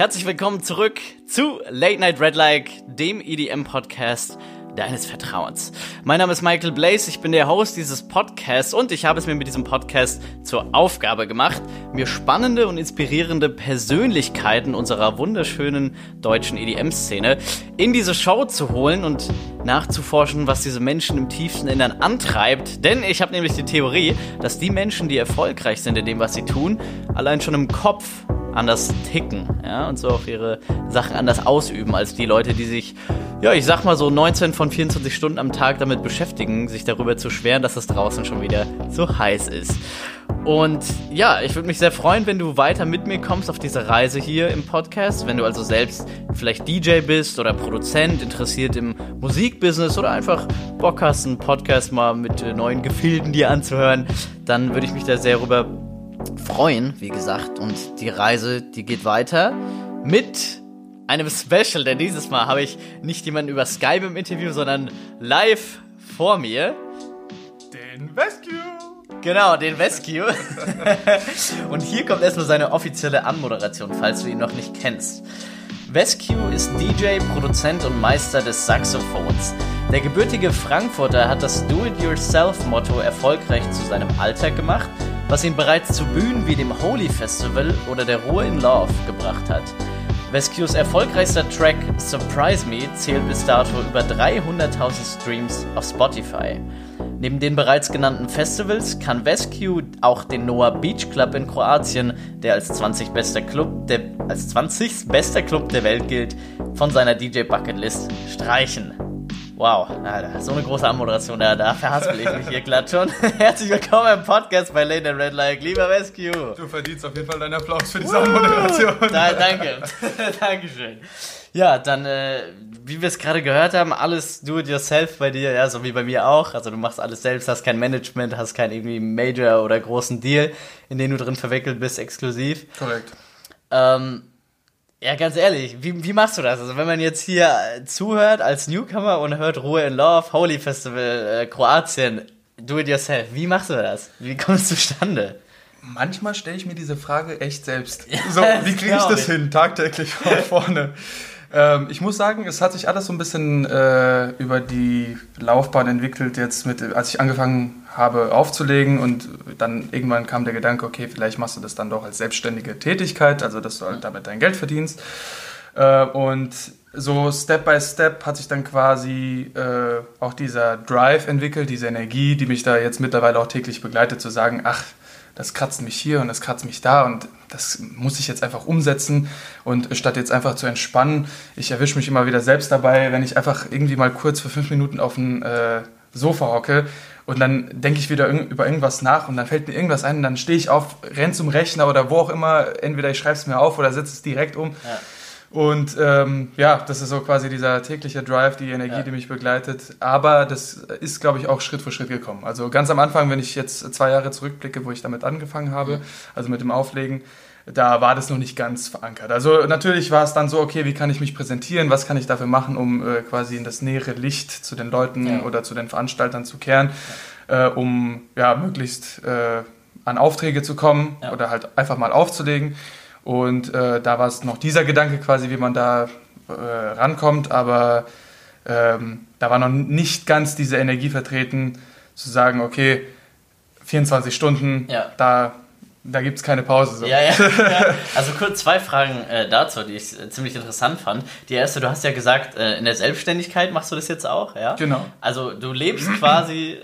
Herzlich willkommen zurück zu Late Night Red Like, dem EDM-Podcast deines Vertrauens. Mein Name ist Michael Blaze, ich bin der Host dieses Podcasts und ich habe es mir mit diesem Podcast zur Aufgabe gemacht, mir spannende und inspirierende Persönlichkeiten unserer wunderschönen deutschen EDM-Szene in diese Show zu holen und nachzuforschen, was diese Menschen im tiefsten Innern antreibt. Denn ich habe nämlich die Theorie, dass die Menschen, die erfolgreich sind in dem, was sie tun, allein schon im Kopf anders ticken, ja, und so auch ihre Sachen anders ausüben als die Leute, die sich, ja, ich sag mal so 19 von 24 Stunden am Tag damit beschäftigen, sich darüber zu schweren, dass es draußen schon wieder so heiß ist. Und ja, ich würde mich sehr freuen, wenn du weiter mit mir kommst auf diese Reise hier im Podcast. Wenn du also selbst vielleicht DJ bist oder Produzent, interessiert im Musikbusiness oder einfach Bock hast, einen Podcast mal mit neuen Gefilden dir anzuhören, dann würde ich mich da sehr darüber freuen, wie gesagt. Und die Reise, die geht weiter mit einem Special, denn dieses Mal habe ich nicht jemanden über Skype im Interview, sondern live vor mir. Den Vescu! Genau, den Vescu. Und hier kommt erstmal seine offizielle Anmoderation, falls du ihn noch nicht kennst. Vescu ist DJ, Produzent und Meister des Saxophons. Der gebürtige Frankfurter hat das Do-It-Yourself-Motto erfolgreich zu seinem Alltag gemacht, was ihn bereits zu Bühnen wie dem Holy Festival oder der Ruhr in Love gebracht hat. Vescus erfolgreichster Track Surprise Me zählt bis dato über 300.000 Streams auf Spotify. Neben den bereits genannten Festivals kann Vescu auch den Noah Beach Club in Kroatien, der als 20. bester Club der Welt gilt, von seiner DJ-Bucketlist streichen. Wow, Alter, so eine große Anmoderation, da verhaspel ich mich hier glatt schon. Herzlich willkommen im Podcast bei Late Night Red Like, lieber Vescu. Du verdienst auf jeden Fall deinen Applaus für diese Anmoderation. Danke, Dankeschön. Ja, dann, wie wir es gerade gehört haben, alles do-it-yourself bei dir, ja, so wie bei mir auch. Also du machst alles selbst, hast kein Management, hast keinen irgendwie Major oder großen Deal, in den du drin verwickelt bist, exklusiv. Korrekt. Ja, ganz ehrlich, wie machst du das? Also wenn man jetzt hier zuhört als Newcomer und hört Ruhr in Love, Holy Festival, Kroatien, do it yourself, wie machst du das? Wie kommst du zustande? Manchmal stelle ich mir diese Frage echt selbst. Ja, so, wie kriege ich das hin, tagtäglich vorne? Ich muss sagen, es hat sich alles so ein bisschen über die Laufbahn entwickelt, jetzt als ich angefangen habe aufzulegen, und dann irgendwann kam der Gedanke, okay, vielleicht machst du das dann doch als selbstständige Tätigkeit, also dass du halt damit dein Geld verdienst. Und so Step by Step hat sich dann quasi auch dieser Drive entwickelt, diese Energie, die mich da jetzt mittlerweile auch täglich begleitet, zu sagen, ach, das kratzt mich hier und das kratzt mich da und das muss ich jetzt einfach umsetzen, und statt jetzt einfach zu entspannen, ich erwische mich immer wieder selbst dabei, wenn ich einfach irgendwie mal kurz für 5 Minuten auf dem Sofa hocke und dann denke ich wieder über irgendwas nach und dann fällt mir irgendwas ein und dann stehe ich auf, renn zum Rechner oder wo auch immer, entweder ich schreibe es mir auf oder setze es direkt um. Ja. Und das ist so quasi dieser tägliche Drive, die Energie, die mich begleitet. Aber das ist, glaube ich, auch Schritt für Schritt gekommen. Also ganz am Anfang, wenn ich jetzt 2 Jahre zurückblicke, wo ich damit angefangen habe, also mit dem Auflegen, da war das noch nicht ganz verankert. Also natürlich war es dann so, okay, wie kann ich mich präsentieren, was kann ich dafür machen, um quasi in das nähere Licht zu den Leuten oder zu den Veranstaltern zu kehren, um möglichst an Aufträge zu kommen oder halt einfach mal aufzulegen. Und da war es noch dieser Gedanke quasi, wie man da rankommt, aber da war noch nicht ganz diese Energie vertreten, zu sagen, okay, 24 Stunden, da gibt es keine Pause. So. Ja. Also kurz 2 Fragen dazu, die ich ziemlich interessant fand. Die erste, du hast ja gesagt, in der Selbstständigkeit machst du das jetzt auch, ja? Genau. Also du lebst quasi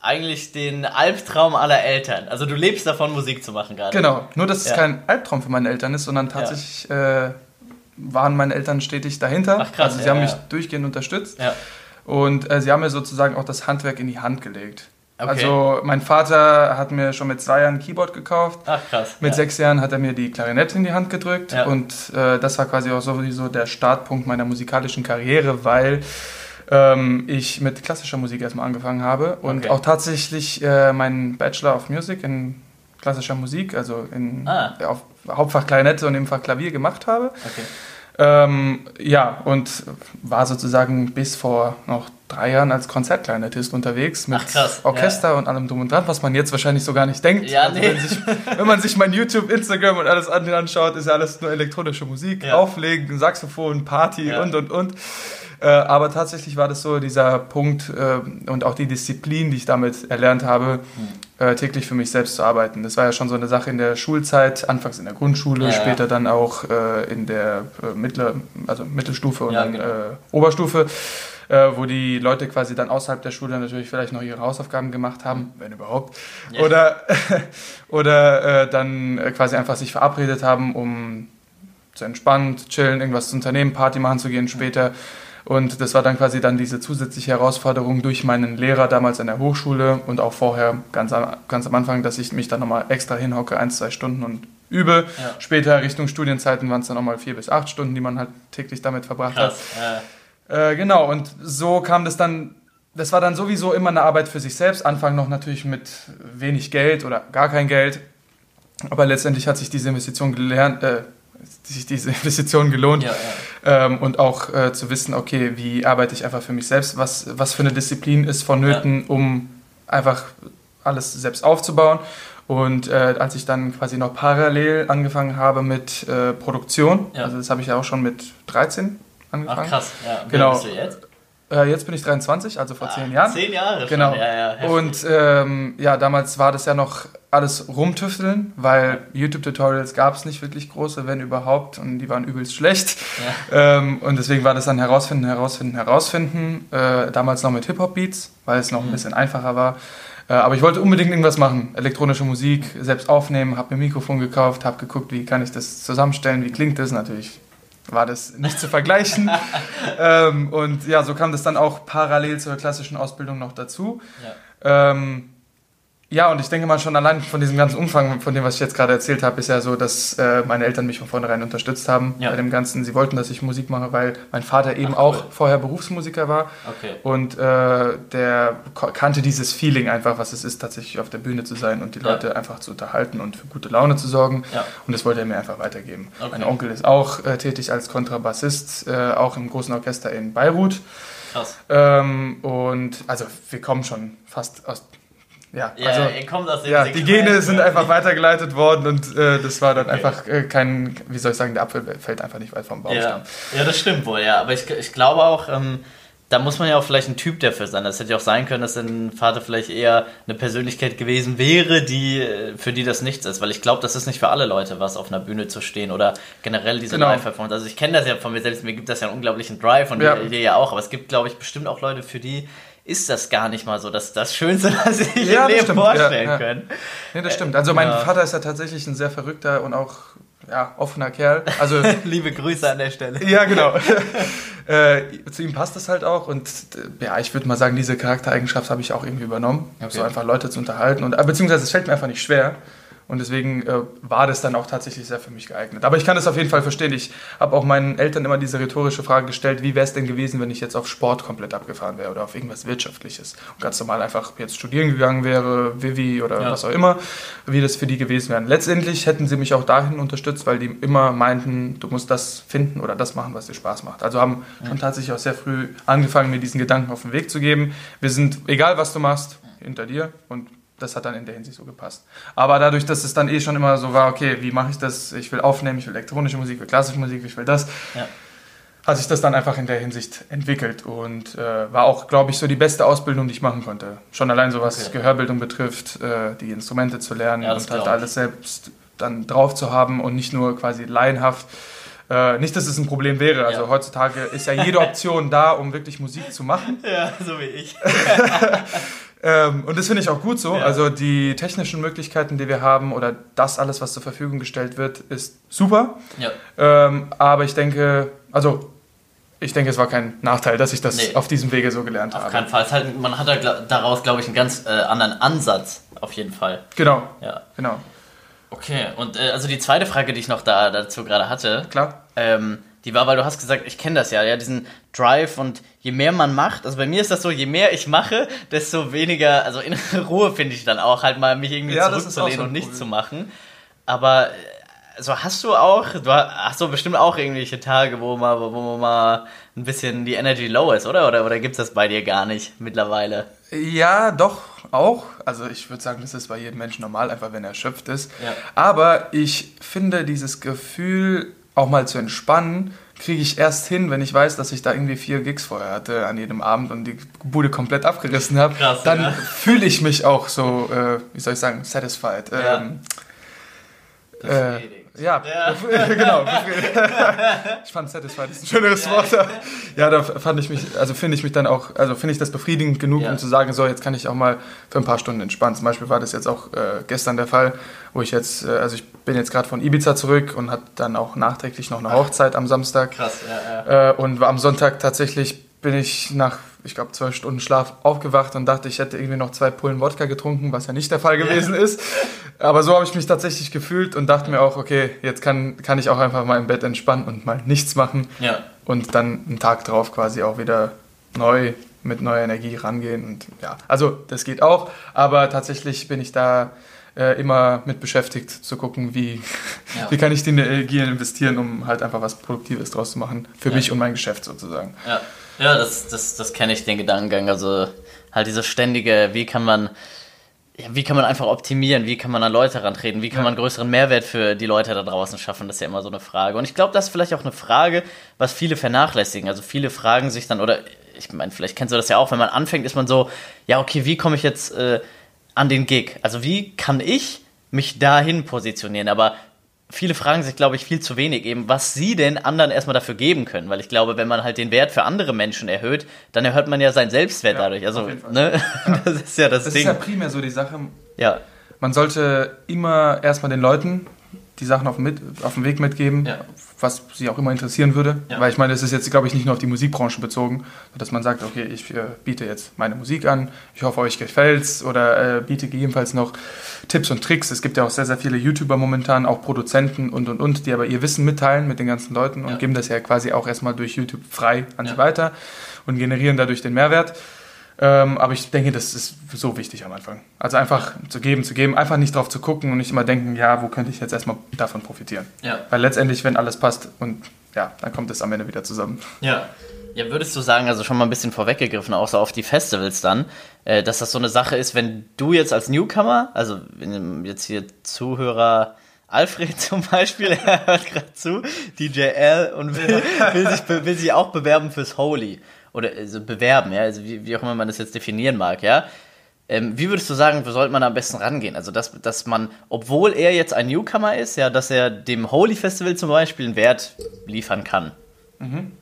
eigentlich den Albtraum aller Eltern. Also du lebst davon, Musik zu machen gerade. Genau, nur dass es kein Albtraum für meine Eltern ist, sondern tatsächlich waren meine Eltern stetig dahinter. Ach, krass, also sie haben mich durchgehend unterstützt und sie haben mir sozusagen auch das Handwerk in die Hand gelegt. Okay. Also mein Vater hat mir schon mit 2 Jahren ein Keyboard gekauft. Ach, krass. Mit 6 Jahren hat er mir die Klarinette in die Hand gedrückt und das war quasi auch sowieso der Startpunkt meiner musikalischen Karriere, weil ich mit klassischer Musik erstmal angefangen habe und auch tatsächlich meinen Bachelor of Music in klassischer Musik, also auf Hauptfach Klarinette und im Fach Klavier gemacht habe. Okay. Ja, und war sozusagen bis vor noch 3 Jahren als Konzertklarinettist unterwegs mit Orchester und allem drum und dran, was man jetzt wahrscheinlich so gar nicht denkt. Ja, also nee. Wenn man sich mein YouTube, Instagram und alles anschaut, ist ja alles nur elektronische Musik, Auflegen, Saxophon, Party und. Aber tatsächlich war das so dieser Punkt und auch die Disziplin, die ich damit erlernt habe, täglich für mich selbst zu arbeiten. Das war ja schon so eine Sache in der Schulzeit, anfangs in der Grundschule, später dann auch in der Mittelstufe und dann Oberstufe, wo die Leute quasi dann außerhalb der Schule natürlich vielleicht noch ihre Hausaufgaben gemacht haben, wenn überhaupt, oder dann quasi einfach sich verabredet haben, um zu entspannen, zu chillen, irgendwas zu unternehmen, Party machen zu gehen später. Und das war dann quasi dann diese zusätzliche Herausforderung durch meinen Lehrer damals an der Hochschule und auch vorher ganz am Anfang, dass ich mich dann nochmal extra hinhocke, 1-2 Stunden und übe. Ja. Später Richtung Studienzeiten waren es dann nochmal 4 bis 8 Stunden, die man halt täglich damit verbracht hat. Ja. Genau, und so kam das dann. Das war dann sowieso immer eine Arbeit für sich selbst. Anfang noch natürlich mit wenig Geld oder gar kein Geld. Aber letztendlich hat sich diese Investition gelohnt und auch zu wissen, okay, wie arbeite ich einfach für mich selbst, was für eine Disziplin ist vonnöten, um einfach alles selbst aufzubauen. Und als ich dann quasi noch parallel angefangen habe mit Produktion, also das habe ich ja auch schon mit 13 angefangen. Ach krass, ja. Und genau. Wie bist du jetzt? Jetzt bin ich 23, also vor 10 Jahren. 10 Jahre schon, genau. Ja, und damals war das ja noch alles rumtüfteln, weil YouTube-Tutorials gab es nicht wirklich große, wenn überhaupt, und die waren übelst schlecht. Ja. Und deswegen war das dann herausfinden. Damals noch mit Hip-Hop-Beats, weil es noch ein bisschen einfacher war. Aber ich wollte unbedingt irgendwas machen, elektronische Musik, selbst aufnehmen, habe mir ein Mikrofon gekauft, habe geguckt, wie kann ich das zusammenstellen, wie klingt das natürlich. War das nicht zu vergleichen. Und ja, so kam das dann auch parallel zur klassischen Ausbildung noch dazu. Ja, und ich denke mal schon allein von diesem ganzen Umfang, von dem, was ich jetzt gerade erzählt habe, ist ja so, dass meine Eltern mich von vornherein unterstützt haben bei dem Ganzen. Sie wollten, dass ich Musik mache, weil mein Vater eben auch vorher Berufsmusiker war. Okay. Und der kannte dieses Feeling einfach, was es ist, tatsächlich auf der Bühne zu sein und die Leute einfach zu unterhalten und für gute Laune zu sorgen. Ja. Und das wollte er mir einfach weitergeben. Okay. Mein Onkel ist auch tätig als Kontrabassist, auch im großen Orchester in Beirut. Krass. Und also wir kommen schon fast aus... die Gene sind einfach weitergeleitet worden und das war dann einfach kein, wie soll ich sagen, der Apfel fällt einfach nicht weit vom Baumstamm. Ja, das stimmt wohl, ja. Aber ich glaube auch, da muss man ja auch vielleicht ein Typ dafür sein. Das hätte ja auch sein können, dass dein Vater vielleicht eher eine Persönlichkeit gewesen wäre, für die das nichts ist. Weil ich glaube, das ist nicht für alle Leute was, auf einer Bühne zu stehen oder generell diese Live-Performance. Also ich kenne das ja von mir selbst, mir gibt das ja einen unglaublichen Drive und die Idee ja auch. Aber es gibt, glaube ich, bestimmt auch Leute, für die ist das gar nicht mal so das Schönste, was ich im Leben vorstellen können. Nee, das stimmt. Also mein Vater ist ja tatsächlich ein sehr verrückter und auch offener Kerl. Also liebe Grüße an der Stelle. Ja, genau. Zu ihm passt das halt auch und ich würde mal sagen, diese Charaktereigenschaft habe ich auch irgendwie übernommen. Okay. So einfach Leute zu unterhalten und beziehungsweise es fällt mir einfach nicht schwer. Und deswegen war das dann auch tatsächlich sehr für mich geeignet. Aber ich kann das auf jeden Fall verstehen. Ich habe auch meinen Eltern immer diese rhetorische Frage gestellt, wie wäre es denn gewesen, wenn ich jetzt auf Sport komplett abgefahren wäre oder auf irgendwas Wirtschaftliches und ganz normal einfach jetzt studieren gegangen wäre, Vivi oder was auch immer, wie das für die gewesen wäre. Letztendlich hätten sie mich auch dahin unterstützt, weil die immer meinten, du musst das finden oder das machen, was dir Spaß macht. Also haben schon tatsächlich auch sehr früh angefangen, mir diesen Gedanken auf den Weg zu geben. Wir sind, egal was du machst, hinter dir und das hat dann in der Hinsicht so gepasst. Aber dadurch, dass es dann schon immer so war, okay, wie mache ich das? Ich will aufnehmen, ich will elektronische Musik, ich will klassische Musik, ich will das. Ja. Hat sich das dann einfach in der Hinsicht entwickelt und war auch, glaube ich, so die beste Ausbildung, die ich machen konnte. Schon allein so, was Gehörbildung betrifft, die Instrumente zu lernen und halt alles selbst dann drauf zu haben und nicht nur quasi laienhaft. Nicht, dass es ein Problem wäre. Also heutzutage ist ja jede Option da, um wirklich Musik zu machen. Ja, so wie ich. Und das finde ich auch gut so. Ja. Also die technischen Möglichkeiten, die wir haben oder das alles, was zur Verfügung gestellt wird, ist super. Ja. Aber ich denke, es war kein Nachteil, dass ich das auf diesem Wege so gelernt habe. Auf keinen Fall. Halt, man hat daraus, glaube ich, einen ganz anderen Ansatz auf jeden Fall. Genau. Ja. Genau. Okay. Und also die zweite Frage, die ich noch dazu gerade hatte. Klar. Die war, weil du hast gesagt, ich kenne das diesen Drive und je mehr man macht, also bei mir ist das so, je mehr ich mache, desto weniger, also innere Ruhe finde ich dann auch, halt mal mich irgendwie zurückzulehnen und nichts zu machen. Aber also hast du bestimmt auch irgendwelche Tage, wo man mal ein bisschen die Energy low ist, oder? Oder gibt es das bei dir gar nicht mittlerweile? Ja, doch, auch. Also ich würde sagen, das ist bei jedem Menschen normal, einfach wenn er erschöpft ist. Ja. Aber ich finde dieses Gefühl, auch mal zu entspannen, kriege ich erst hin, wenn ich weiß, dass ich da irgendwie 4 Gigs vorher hatte an jedem Abend und die Bude komplett abgerissen habe. Krass, dann fühle ich mich auch so, wie soll ich sagen, satisfied. Ja. Genau. Ich fand satisfied ist ein schöneres Wort. Ja, da fand ich mich, also finde ich mich dann auch, also finde ich das befriedigend genug, um zu sagen, so, jetzt kann ich auch mal für ein paar Stunden entspannen. Zum Beispiel war das jetzt auch gestern der Fall, wo ich jetzt, also ich bin jetzt gerade von Ibiza zurück und habe dann auch nachträglich noch eine Hochzeit am Samstag. Krass, ja. Und am Sonntag tatsächlich bin ich nach, ich glaube, 12 Stunden Schlaf aufgewacht und dachte, ich hätte irgendwie noch 2 Pullen Wodka getrunken, was ja nicht der Fall gewesen ist. Aber so habe ich mich tatsächlich gefühlt und dachte mir auch, okay, jetzt kann ich auch einfach mal im Bett entspannen und mal nichts machen. Ja. Und dann einen Tag drauf quasi auch wieder neu, mit neuer Energie rangehen. Und ja, also das geht auch, aber tatsächlich bin ich da immer mit beschäftigt zu gucken, wie kann ich die Energie investieren, um halt einfach was Produktives draus zu machen, für mich und mein Geschäft sozusagen. Ja. Ja, das kenne ich, den Gedankengang, also halt dieses ständige, wie kann man einfach optimieren, wie kann man an Leute rantreten, wie kann man größeren Mehrwert für die Leute da draußen schaffen, das ist ja immer so eine Frage. Und ich glaube, das ist vielleicht auch eine Frage, was viele vernachlässigen, also viele fragen sich dann, oder ich meine, vielleicht kennst du das ja auch, wenn man anfängt, ist man so, ja okay, wie komme ich jetzt an den Gig, also wie kann ich mich dahin positionieren, aber viele fragen sich, glaube ich, viel zu wenig eben, was sie denn anderen erstmal dafür geben können. Weil ich glaube, wenn man halt den Wert für andere Menschen erhöht, dann erhöht man ja seinen Selbstwert dadurch. Also, ne? Ja. Das ist ja das Ding. Das ist ja primär so die Sache. Ja. Man sollte immer erstmal den Leuten die Sachen auf den Weg mitgeben, was sie auch immer interessieren würde. Ja. Weil ich meine, das ist jetzt, glaube ich, nicht nur auf die Musikbranche bezogen, dass man sagt, okay, ich biete jetzt meine Musik an, ich hoffe, euch gefällt's, oder biete gegebenenfalls noch Tipps und Tricks. Es gibt ja auch sehr, sehr viele YouTuber momentan, auch Produzenten und, die aber ihr Wissen mitteilen mit den ganzen Leuten und geben das ja quasi auch erstmal durch YouTube frei an sie weiter und generieren dadurch den Mehrwert. Aber ich denke, das ist so wichtig am Anfang. Also einfach zu geben, einfach nicht drauf zu gucken und nicht immer denken, ja, wo könnte ich jetzt erstmal davon profitieren. Ja. Weil letztendlich, wenn alles passt und ja, dann kommt es am Ende wieder zusammen. Ja. Ja, würdest du sagen, also schon mal ein bisschen vorweggegriffen, auch so auf die Festivals dann, dass das so eine Sache ist, wenn du jetzt als Newcomer, also wenn jetzt hier Zuhörer... Alfred zum Beispiel, er hört gerade zu, DJ L, und will sich auch bewerben fürs Holy. Oder also bewerben, ja, also wie auch immer man das jetzt definieren mag, ja. Wie würdest du sagen, wo sollte man da am besten rangehen? Also, dass man, obwohl er jetzt ein Newcomer ist, ja, dass er dem Holy Festival zum Beispiel einen Wert liefern kann. Mhm.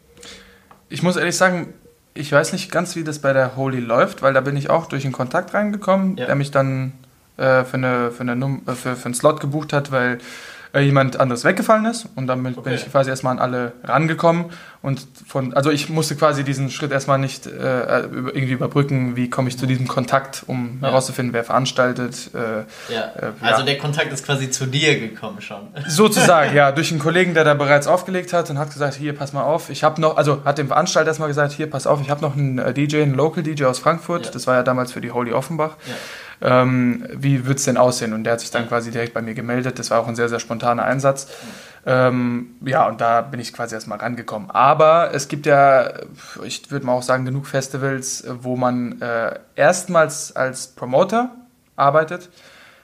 Ich muss ehrlich sagen, ich weiß nicht ganz, wie das bei der Holy läuft, weil da bin ich auch durch einen Kontakt reingekommen, der mich dann für einen Slot gebucht hat, weil jemand anderes weggefallen ist, und damit bin ich quasi erstmal an alle rangekommen und also ich musste quasi diesen Schritt erstmal nicht irgendwie überbrücken, wie komme ich zu diesem Kontakt, um herauszufinden, wer veranstaltet. Also der Kontakt ist quasi zu dir gekommen schon. Sozusagen, ja, durch einen Kollegen, der da bereits aufgelegt hat und hat gesagt, hier, pass mal auf, ich habe noch, also hat dem Veranstalter erstmal gesagt, hier, pass auf, ich habe noch einen DJ, einen Local DJ aus Frankfurt, das war ja damals für die Holy Offenbach. Ja. Wie wird's denn aussehen? Und der hat sich dann quasi direkt bei mir gemeldet. Das war auch ein sehr, sehr spontaner Einsatz. Und da bin ich quasi erstmal rangekommen. Aber es gibt ja, ich würde mal auch sagen, genug Festivals, wo man erstmals als Promoter arbeitet.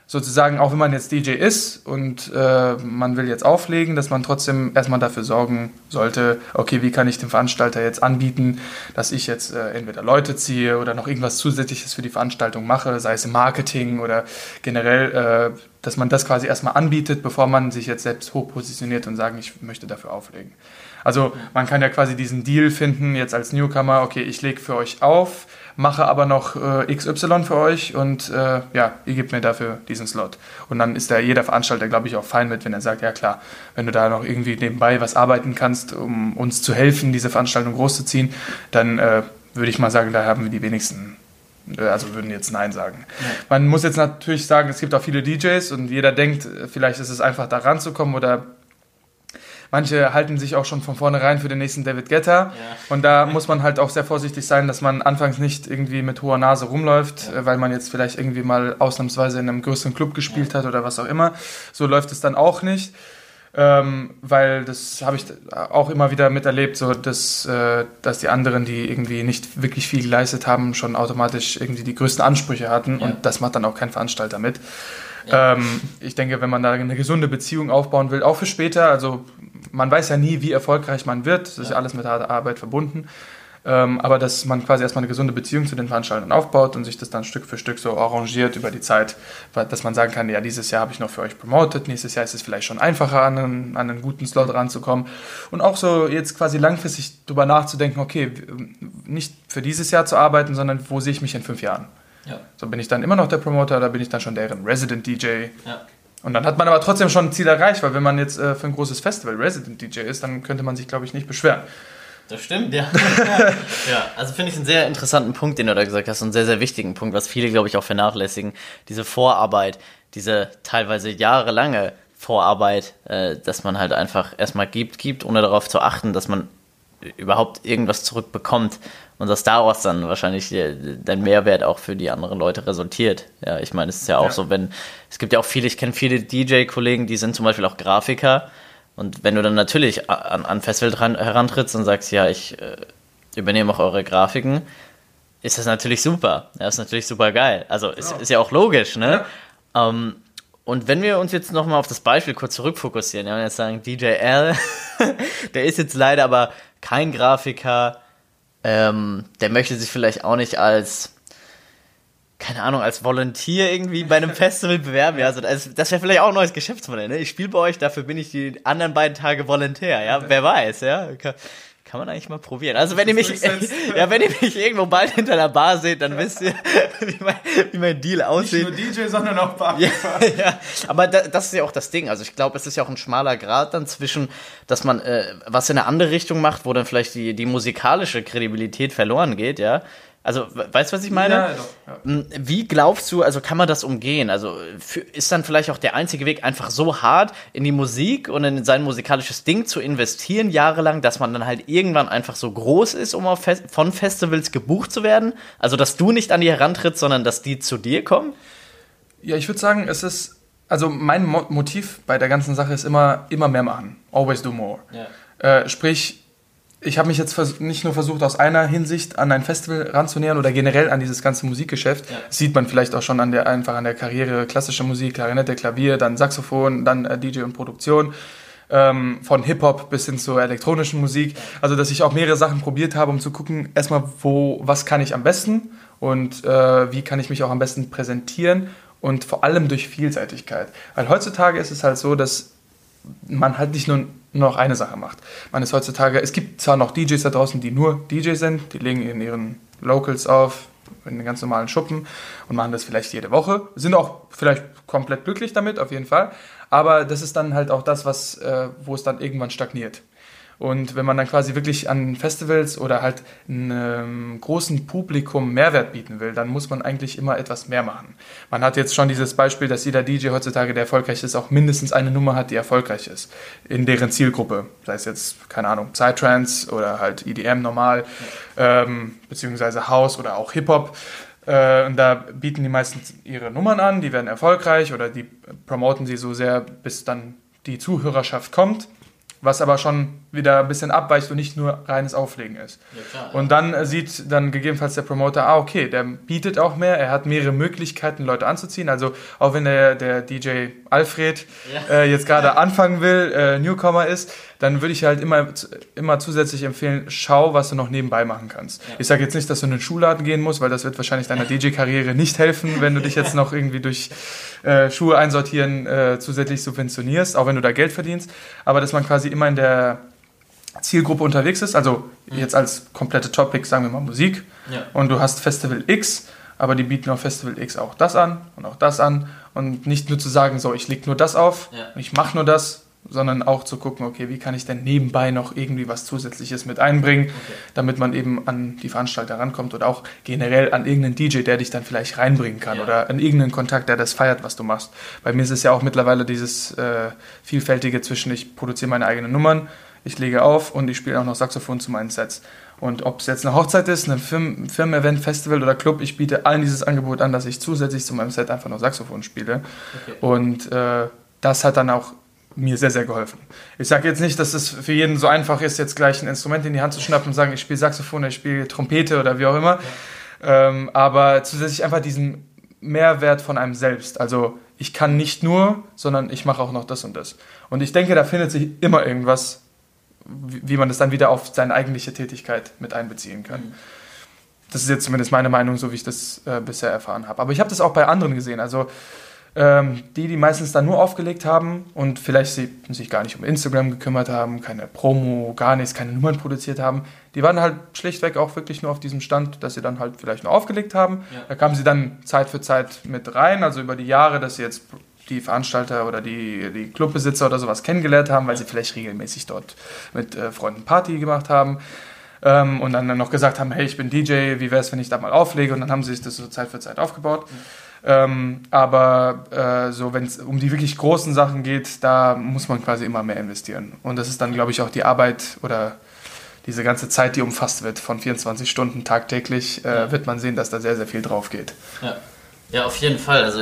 Sozusagen, auch wenn man jetzt DJ ist und man will jetzt auflegen, dass man trotzdem erstmal dafür sorgen sollte, okay, wie kann ich dem Veranstalter jetzt anbieten, dass ich jetzt entweder Leute ziehe oder noch irgendwas Zusätzliches für die Veranstaltung mache, sei es im Marketing oder generell, dass man das quasi erstmal anbietet, bevor man sich jetzt selbst hoch positioniert und sagt, ich möchte dafür auflegen. Also man kann ja quasi diesen Deal finden, jetzt als Newcomer, okay, ich lege für euch auf, mache aber noch XY für euch und ihr gebt mir dafür diesen Slot. Und dann ist da jeder Veranstalter, glaube ich, auch fein mit, wenn er sagt, ja klar, wenn du da noch irgendwie nebenbei was arbeiten kannst, um uns zu helfen, diese Veranstaltung großzuziehen, dann würde ich mal sagen, da haben wir die wenigsten, also würden jetzt Nein sagen. Ja. Man muss jetzt natürlich sagen, es gibt auch viele DJs und jeder denkt, vielleicht ist es einfach da ranzukommen, oder manche halten sich auch schon von vornherein für den nächsten David Guetta. Ja. Und da muss man halt auch sehr vorsichtig sein, dass man anfangs nicht irgendwie mit hoher Nase rumläuft, weil man jetzt vielleicht irgendwie mal ausnahmsweise in einem größeren Club gespielt hat oder was auch immer. So läuft es dann auch nicht. Weil das habe ich auch immer wieder miterlebt, so dass die anderen, die irgendwie nicht wirklich viel geleistet haben, schon automatisch irgendwie die größten Ansprüche hatten, ja. Und das macht dann auch kein Veranstalter mit. Ja. Ich denke, wenn man da eine gesunde Beziehung aufbauen will, auch für später, also man weiß ja nie, wie erfolgreich man wird, das ist ja alles mit harter Arbeit verbunden, aber dass man quasi erstmal eine gesunde Beziehung zu den Veranstaltern aufbaut und sich das dann Stück für Stück so arrangiert über die Zeit, dass man sagen kann, ja, dieses Jahr habe ich noch für euch promotet, nächstes Jahr ist es vielleicht schon einfacher, an einen guten Slot ranzukommen, und auch so jetzt quasi langfristig drüber nachzudenken, okay, nicht für dieses Jahr zu arbeiten, sondern wo sehe ich mich in 5 Jahren? Ja. So, bin ich dann immer noch der Promoter oder bin ich dann schon deren Resident DJ? Ja. Und dann hat man aber trotzdem schon ein Ziel erreicht, weil wenn man jetzt für ein großes Festival Resident DJ ist, dann könnte man sich, glaube ich, nicht beschweren. Das stimmt, ja. Ja, also finde ich einen sehr interessanten Punkt, den du da gesagt hast, und einen sehr, sehr wichtigen Punkt, was viele, glaube ich, auch vernachlässigen. Diese Vorarbeit, diese teilweise jahrelange Vorarbeit, dass man halt einfach erstmal gibt, ohne darauf zu achten, dass man überhaupt irgendwas zurückbekommt und dass daraus dann wahrscheinlich dein Mehrwert auch für die anderen Leute resultiert. Ja, ich meine, es ist ja auch so, es gibt ja auch viele, ich kenne viele DJ-Kollegen, die sind zum Beispiel auch Grafiker, und wenn du dann natürlich an Festival herantrittst und sagst, ja, ich übernehme auch eure Grafiken, ist das natürlich super. Ja, ist natürlich super geil. Also ist ja auch logisch, ne? Ja. Und wenn wir uns jetzt nochmal auf das Beispiel kurz zurückfokussieren, ja, und jetzt sagen, DJ L, der ist jetzt leider aber kein Grafiker, der möchte sich vielleicht auch nicht als, keine Ahnung, als Volunteer irgendwie bei einem Festival bewerben, ja, also das wäre vielleicht auch ein neues Geschäftsmodell, ne? Ich spiele bei euch, dafür bin ich die anderen beiden Tage Volontär, ja, wer weiß, ja, kann man eigentlich mal probieren. Also wenn ihr mich irgendwo bald hinter einer Bar seht, dann wisst ihr, wie mein Deal aussieht. Nicht nur DJ, sondern auch Bar. Ja, ja. Aber das ist ja auch das Ding. Also ich glaube, es ist ja auch ein schmaler Grat dann zwischen, dass man was in eine andere Richtung macht, wo dann vielleicht die musikalische Kredibilität verloren geht, ja. Also, weißt du, was ich meine? Ja, doch, ja. Wie glaubst du, also kann man das umgehen? Also ist dann vielleicht auch der einzige Weg, einfach so hart in die Musik und in sein musikalisches Ding zu investieren, jahrelang, dass man dann halt irgendwann einfach so groß ist, um von Festivals gebucht zu werden? Also, dass du nicht an die herantrittst, sondern dass die zu dir kommen? Ja, ich würde sagen, es ist, also mein Motiv bei der ganzen Sache ist immer mehr machen. Always do more. Ja. Sprich, ich habe mich jetzt nicht nur versucht, aus einer Hinsicht an ein Festival ranzunähern oder generell an dieses ganze Musikgeschäft. Ja. Das sieht man vielleicht auch schon an der Karriere, klassische Musik, Klarinette, Klavier, dann Saxophon, dann DJ und Produktion, von Hip-Hop bis hin zur elektronischen Musik. Also, dass ich auch mehrere Sachen probiert habe, um zu gucken, erstmal, was kann ich am besten und wie kann ich mich auch am besten präsentieren, und vor allem durch Vielseitigkeit. Weil heutzutage ist es halt so, dass man halt nicht nur noch eine Sache macht. Man ist heutzutage, es gibt zwar noch DJs da draußen, die nur DJ sind, die legen in ihren Locals auf, in den ganz normalen Schuppen, und machen das vielleicht jede Woche, sind auch vielleicht komplett glücklich damit, auf jeden Fall, aber das ist dann halt auch das, was, wo es dann irgendwann stagniert. Und wenn man dann quasi wirklich an Festivals oder halt einem großen Publikum Mehrwert bieten will, dann muss man eigentlich immer etwas mehr machen. Man hat jetzt schon dieses Beispiel, dass jeder DJ heutzutage, der erfolgreich ist, auch mindestens eine Nummer hat, die erfolgreich ist in deren Zielgruppe. Sei es jetzt, keine Ahnung, Psytrance oder halt EDM normal, beziehungsweise House oder auch Hip-Hop. Und da bieten die meistens ihre Nummern an, die werden erfolgreich oder die promoten sie so sehr, bis dann die Zuhörerschaft kommt. Was aber schon wieder ein bisschen abweicht und nicht nur reines Auflegen ist. Ja, klar, ja. Und dann sieht dann gegebenenfalls der Promoter, okay, der bietet auch mehr, er hat mehrere Möglichkeiten, Leute anzuziehen. Also auch wenn der DJ Alfred jetzt gerade anfangen will, Newcomer ist, dann würde ich halt immer zusätzlich empfehlen, schau, was du noch nebenbei machen kannst. Ja. Ich sage jetzt nicht, dass du in den Schuhladen gehen musst, weil das wird wahrscheinlich deiner DJ-Karriere nicht helfen, wenn du dich jetzt noch irgendwie durch Schuhe einsortieren zusätzlich subventionierst, auch wenn du da Geld verdienst. Aber dass man quasi immer in der Zielgruppe unterwegs ist, also jetzt als komplette Topic, sagen wir mal Musik, und du hast Festival X, aber die bieten auf Festival X auch das an, und nicht nur zu sagen, so, ich leg nur das auf, ich mache nur das, sondern auch zu gucken, okay, wie kann ich denn nebenbei noch irgendwie was Zusätzliches mit einbringen, damit man eben an die Veranstalter rankommt oder auch generell an irgendeinen DJ, der dich dann vielleicht reinbringen kann oder an irgendeinen Kontakt, der das feiert, was du machst. Bei mir ist es ja auch mittlerweile dieses Vielfältige zwischen, ich produziere meine eigenen Nummern, ich lege auf und ich spiele auch noch Saxophon zu meinen Sets. Und ob es jetzt eine Hochzeit ist, ein Firmen-Event, Festival oder Club, ich biete allen dieses Angebot an, dass ich zusätzlich zu meinem Set einfach noch Saxophon spiele. Okay. Und das hat dann auch mir sehr, sehr geholfen. Ich sage jetzt nicht, dass es für jeden so einfach ist, jetzt gleich ein Instrument in die Hand zu schnappen und sagen, ich spiele Saxophon, ich spiele Trompete oder wie auch immer. Ja. Aber zusätzlich einfach diesen Mehrwert von einem selbst. Also ich kann nicht nur, sondern ich mache auch noch das und das. Und ich denke, da findet sich immer irgendwas, wie man das dann wieder auf seine eigentliche Tätigkeit mit einbeziehen kann. Mhm. Das ist jetzt zumindest meine Meinung, so wie ich das bisher erfahren habe. Aber ich habe das auch bei anderen gesehen. Also die meistens dann nur aufgelegt haben und vielleicht sich gar nicht um Instagram gekümmert haben, keine Promo, gar nichts, keine Nummern produziert haben, die waren halt schlichtweg auch wirklich nur auf diesem Stand, dass sie dann halt vielleicht nur aufgelegt haben. Ja. Da kamen sie dann Zeit für Zeit mit rein, also über die Jahre, dass sie jetzt die Veranstalter oder die Clubbesitzer oder sowas kennengelernt haben, weil sie vielleicht regelmäßig dort mit Freunden Party gemacht haben. Und dann noch gesagt haben, hey, ich bin DJ, wie wär's, wenn ich da mal auflege? Und dann haben sie sich das so Zeit für Zeit aufgebaut. Mhm. Aber so, wenn es um die wirklich großen Sachen geht, da muss man quasi immer mehr investieren. Und das ist dann, glaube ich, auch die Arbeit oder diese ganze Zeit, die umfasst wird von 24 Stunden tagtäglich, wird man sehen, dass da sehr, sehr viel drauf geht. Ja. Ja, auf jeden Fall. Also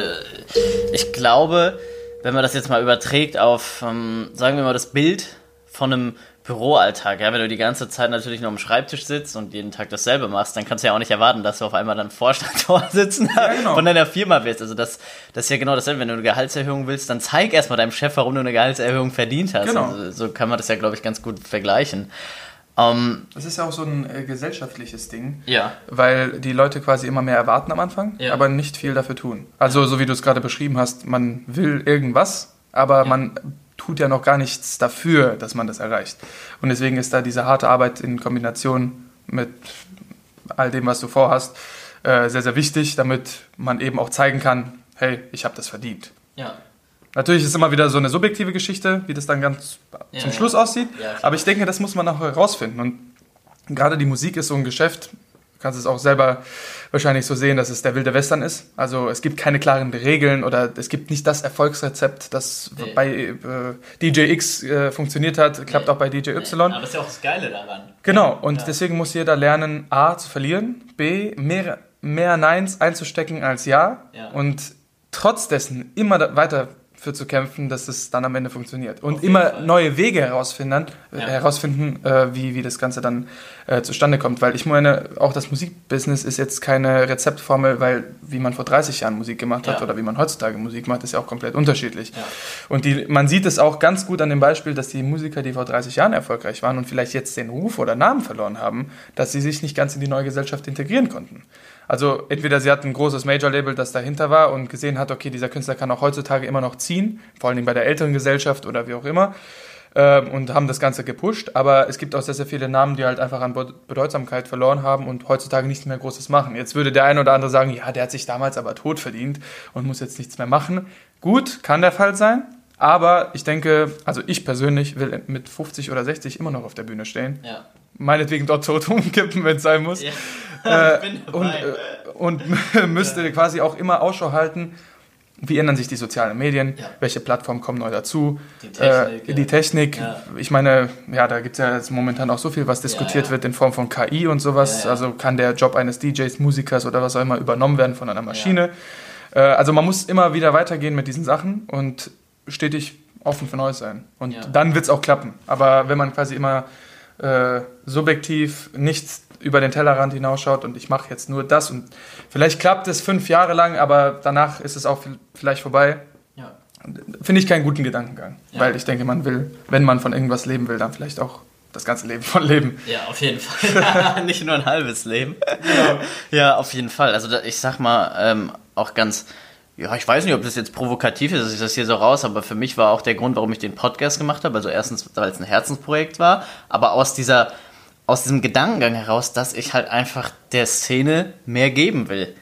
ich glaube, wenn man das jetzt mal überträgt auf, sagen wir mal, das Bild von einem Büroalltag, ja, wenn du die ganze Zeit natürlich noch am Schreibtisch sitzt und jeden Tag dasselbe machst, dann kannst du ja auch nicht erwarten, dass du auf einmal dann Vorstand sitzen ja, genau. von deiner Firma wirst. Also das ist ja genau dasselbe. Wenn du eine Gehaltserhöhung willst, dann zeig erstmal deinem Chef, warum du eine Gehaltserhöhung verdient hast. Genau. Also, so kann man das ja, glaube ich, ganz gut vergleichen. Das ist ja auch so ein gesellschaftliches Ding, ja. weil die Leute quasi immer mehr erwarten am Anfang, ja. aber nicht viel dafür tun. Also so wie du es gerade beschrieben hast, man will irgendwas, aber ja. man tut ja noch gar nichts dafür, dass man das erreicht. Und deswegen ist da diese harte Arbeit in Kombination mit all dem, was du vorhast, sehr, sehr wichtig, damit man eben auch zeigen kann, hey, ich habe das verdient. Ja. Natürlich ist immer wieder so eine subjektive Geschichte, wie das dann ganz ja, zum Schluss aussieht. Ja, aber ich denke, das muss man auch herausfinden. Und gerade die Musik ist so ein Geschäft, du kannst es auch selber wahrscheinlich so sehen, dass es der wilde Western ist. Also es gibt keine klaren Regeln oder es gibt nicht das Erfolgsrezept, das nee. Bei DJ X funktioniert hat, klappt nee. Auch bei DJ Y. Nee. Aber das ist ja auch das Geile daran. Genau, und ja. deswegen muss jeder lernen, A, zu verlieren, B, mehr Neins einzustecken als Ja, ja. und trotz dessen immer weiter für zu kämpfen, dass es dann am Ende funktioniert. Und immer Fall. Neue Wege herausfinden, wie das Ganze dann zustande kommt. Weil ich meine, auch das Musikbusiness ist jetzt keine Rezeptformel, weil wie man vor 30 Jahren Musik gemacht hat ja. oder wie man heutzutage Musik macht, ist ja auch komplett unterschiedlich. Ja. Und man sieht es auch ganz gut an dem Beispiel, dass die Musiker, die vor 30 Jahren erfolgreich waren und vielleicht jetzt den Ruf oder Namen verloren haben, dass sie sich nicht ganz in die neue Gesellschaft integrieren konnten. Also entweder sie hatten ein großes Major-Label, das dahinter war und gesehen hat, okay, dieser Künstler kann auch heutzutage immer noch ziehen, vor allem bei der älteren Gesellschaft oder wie auch immer, und haben das Ganze gepusht. Aber es gibt auch sehr, sehr viele Namen, die halt einfach an Bedeutsamkeit verloren haben und heutzutage nichts mehr Großes machen. Jetzt würde der eine oder andere sagen, ja, der hat sich damals aber tot verdient und muss jetzt nichts mehr machen. Gut, kann der Fall sein. Aber ich denke, also ich persönlich will mit 50 oder 60 immer noch auf der Bühne stehen. Ja. Meinetwegen dort tot umkippen, wenn es sein muss. Ja. Und müsste ja. quasi auch immer Ausschau halten, wie ändern sich die sozialen Medien, ja. welche Plattformen kommen neu dazu, die Technik. Ja. Ich meine, ja, da gibt es ja jetzt momentan auch so viel, was diskutiert wird in Form von KI und sowas. Ja, ja. Also kann der Job eines DJs, Musikers oder was auch immer übernommen werden von einer Maschine. Ja. Also man muss immer wieder weitergehen mit diesen Sachen und stetig offen für Neues sein. Und ja. dann wird es auch klappen. Aber wenn man quasi immer subjektiv nichts über den Tellerrand hinausschaut und ich mache jetzt nur das und vielleicht klappt es 5 Jahre lang, aber danach ist es auch vielleicht vorbei, ja. finde ich keinen guten Gedankengang. Ja. Weil ich denke, man will, wenn man von irgendwas leben will, dann vielleicht auch das ganze Leben von Leben. Ja, auf jeden Fall. Nicht nur ein halbes Leben. Genau. Ja, auf jeden Fall. Also ich sag mal auch ganz... Ja, ich weiß nicht, ob das jetzt provokativ ist, dass ich das hier so raus, aber für mich war auch der Grund, warum ich den Podcast gemacht habe. Also erstens, weil es ein Herzensprojekt war, aber aus diesem Gedankengang heraus, dass ich halt einfach der Szene mehr geben will.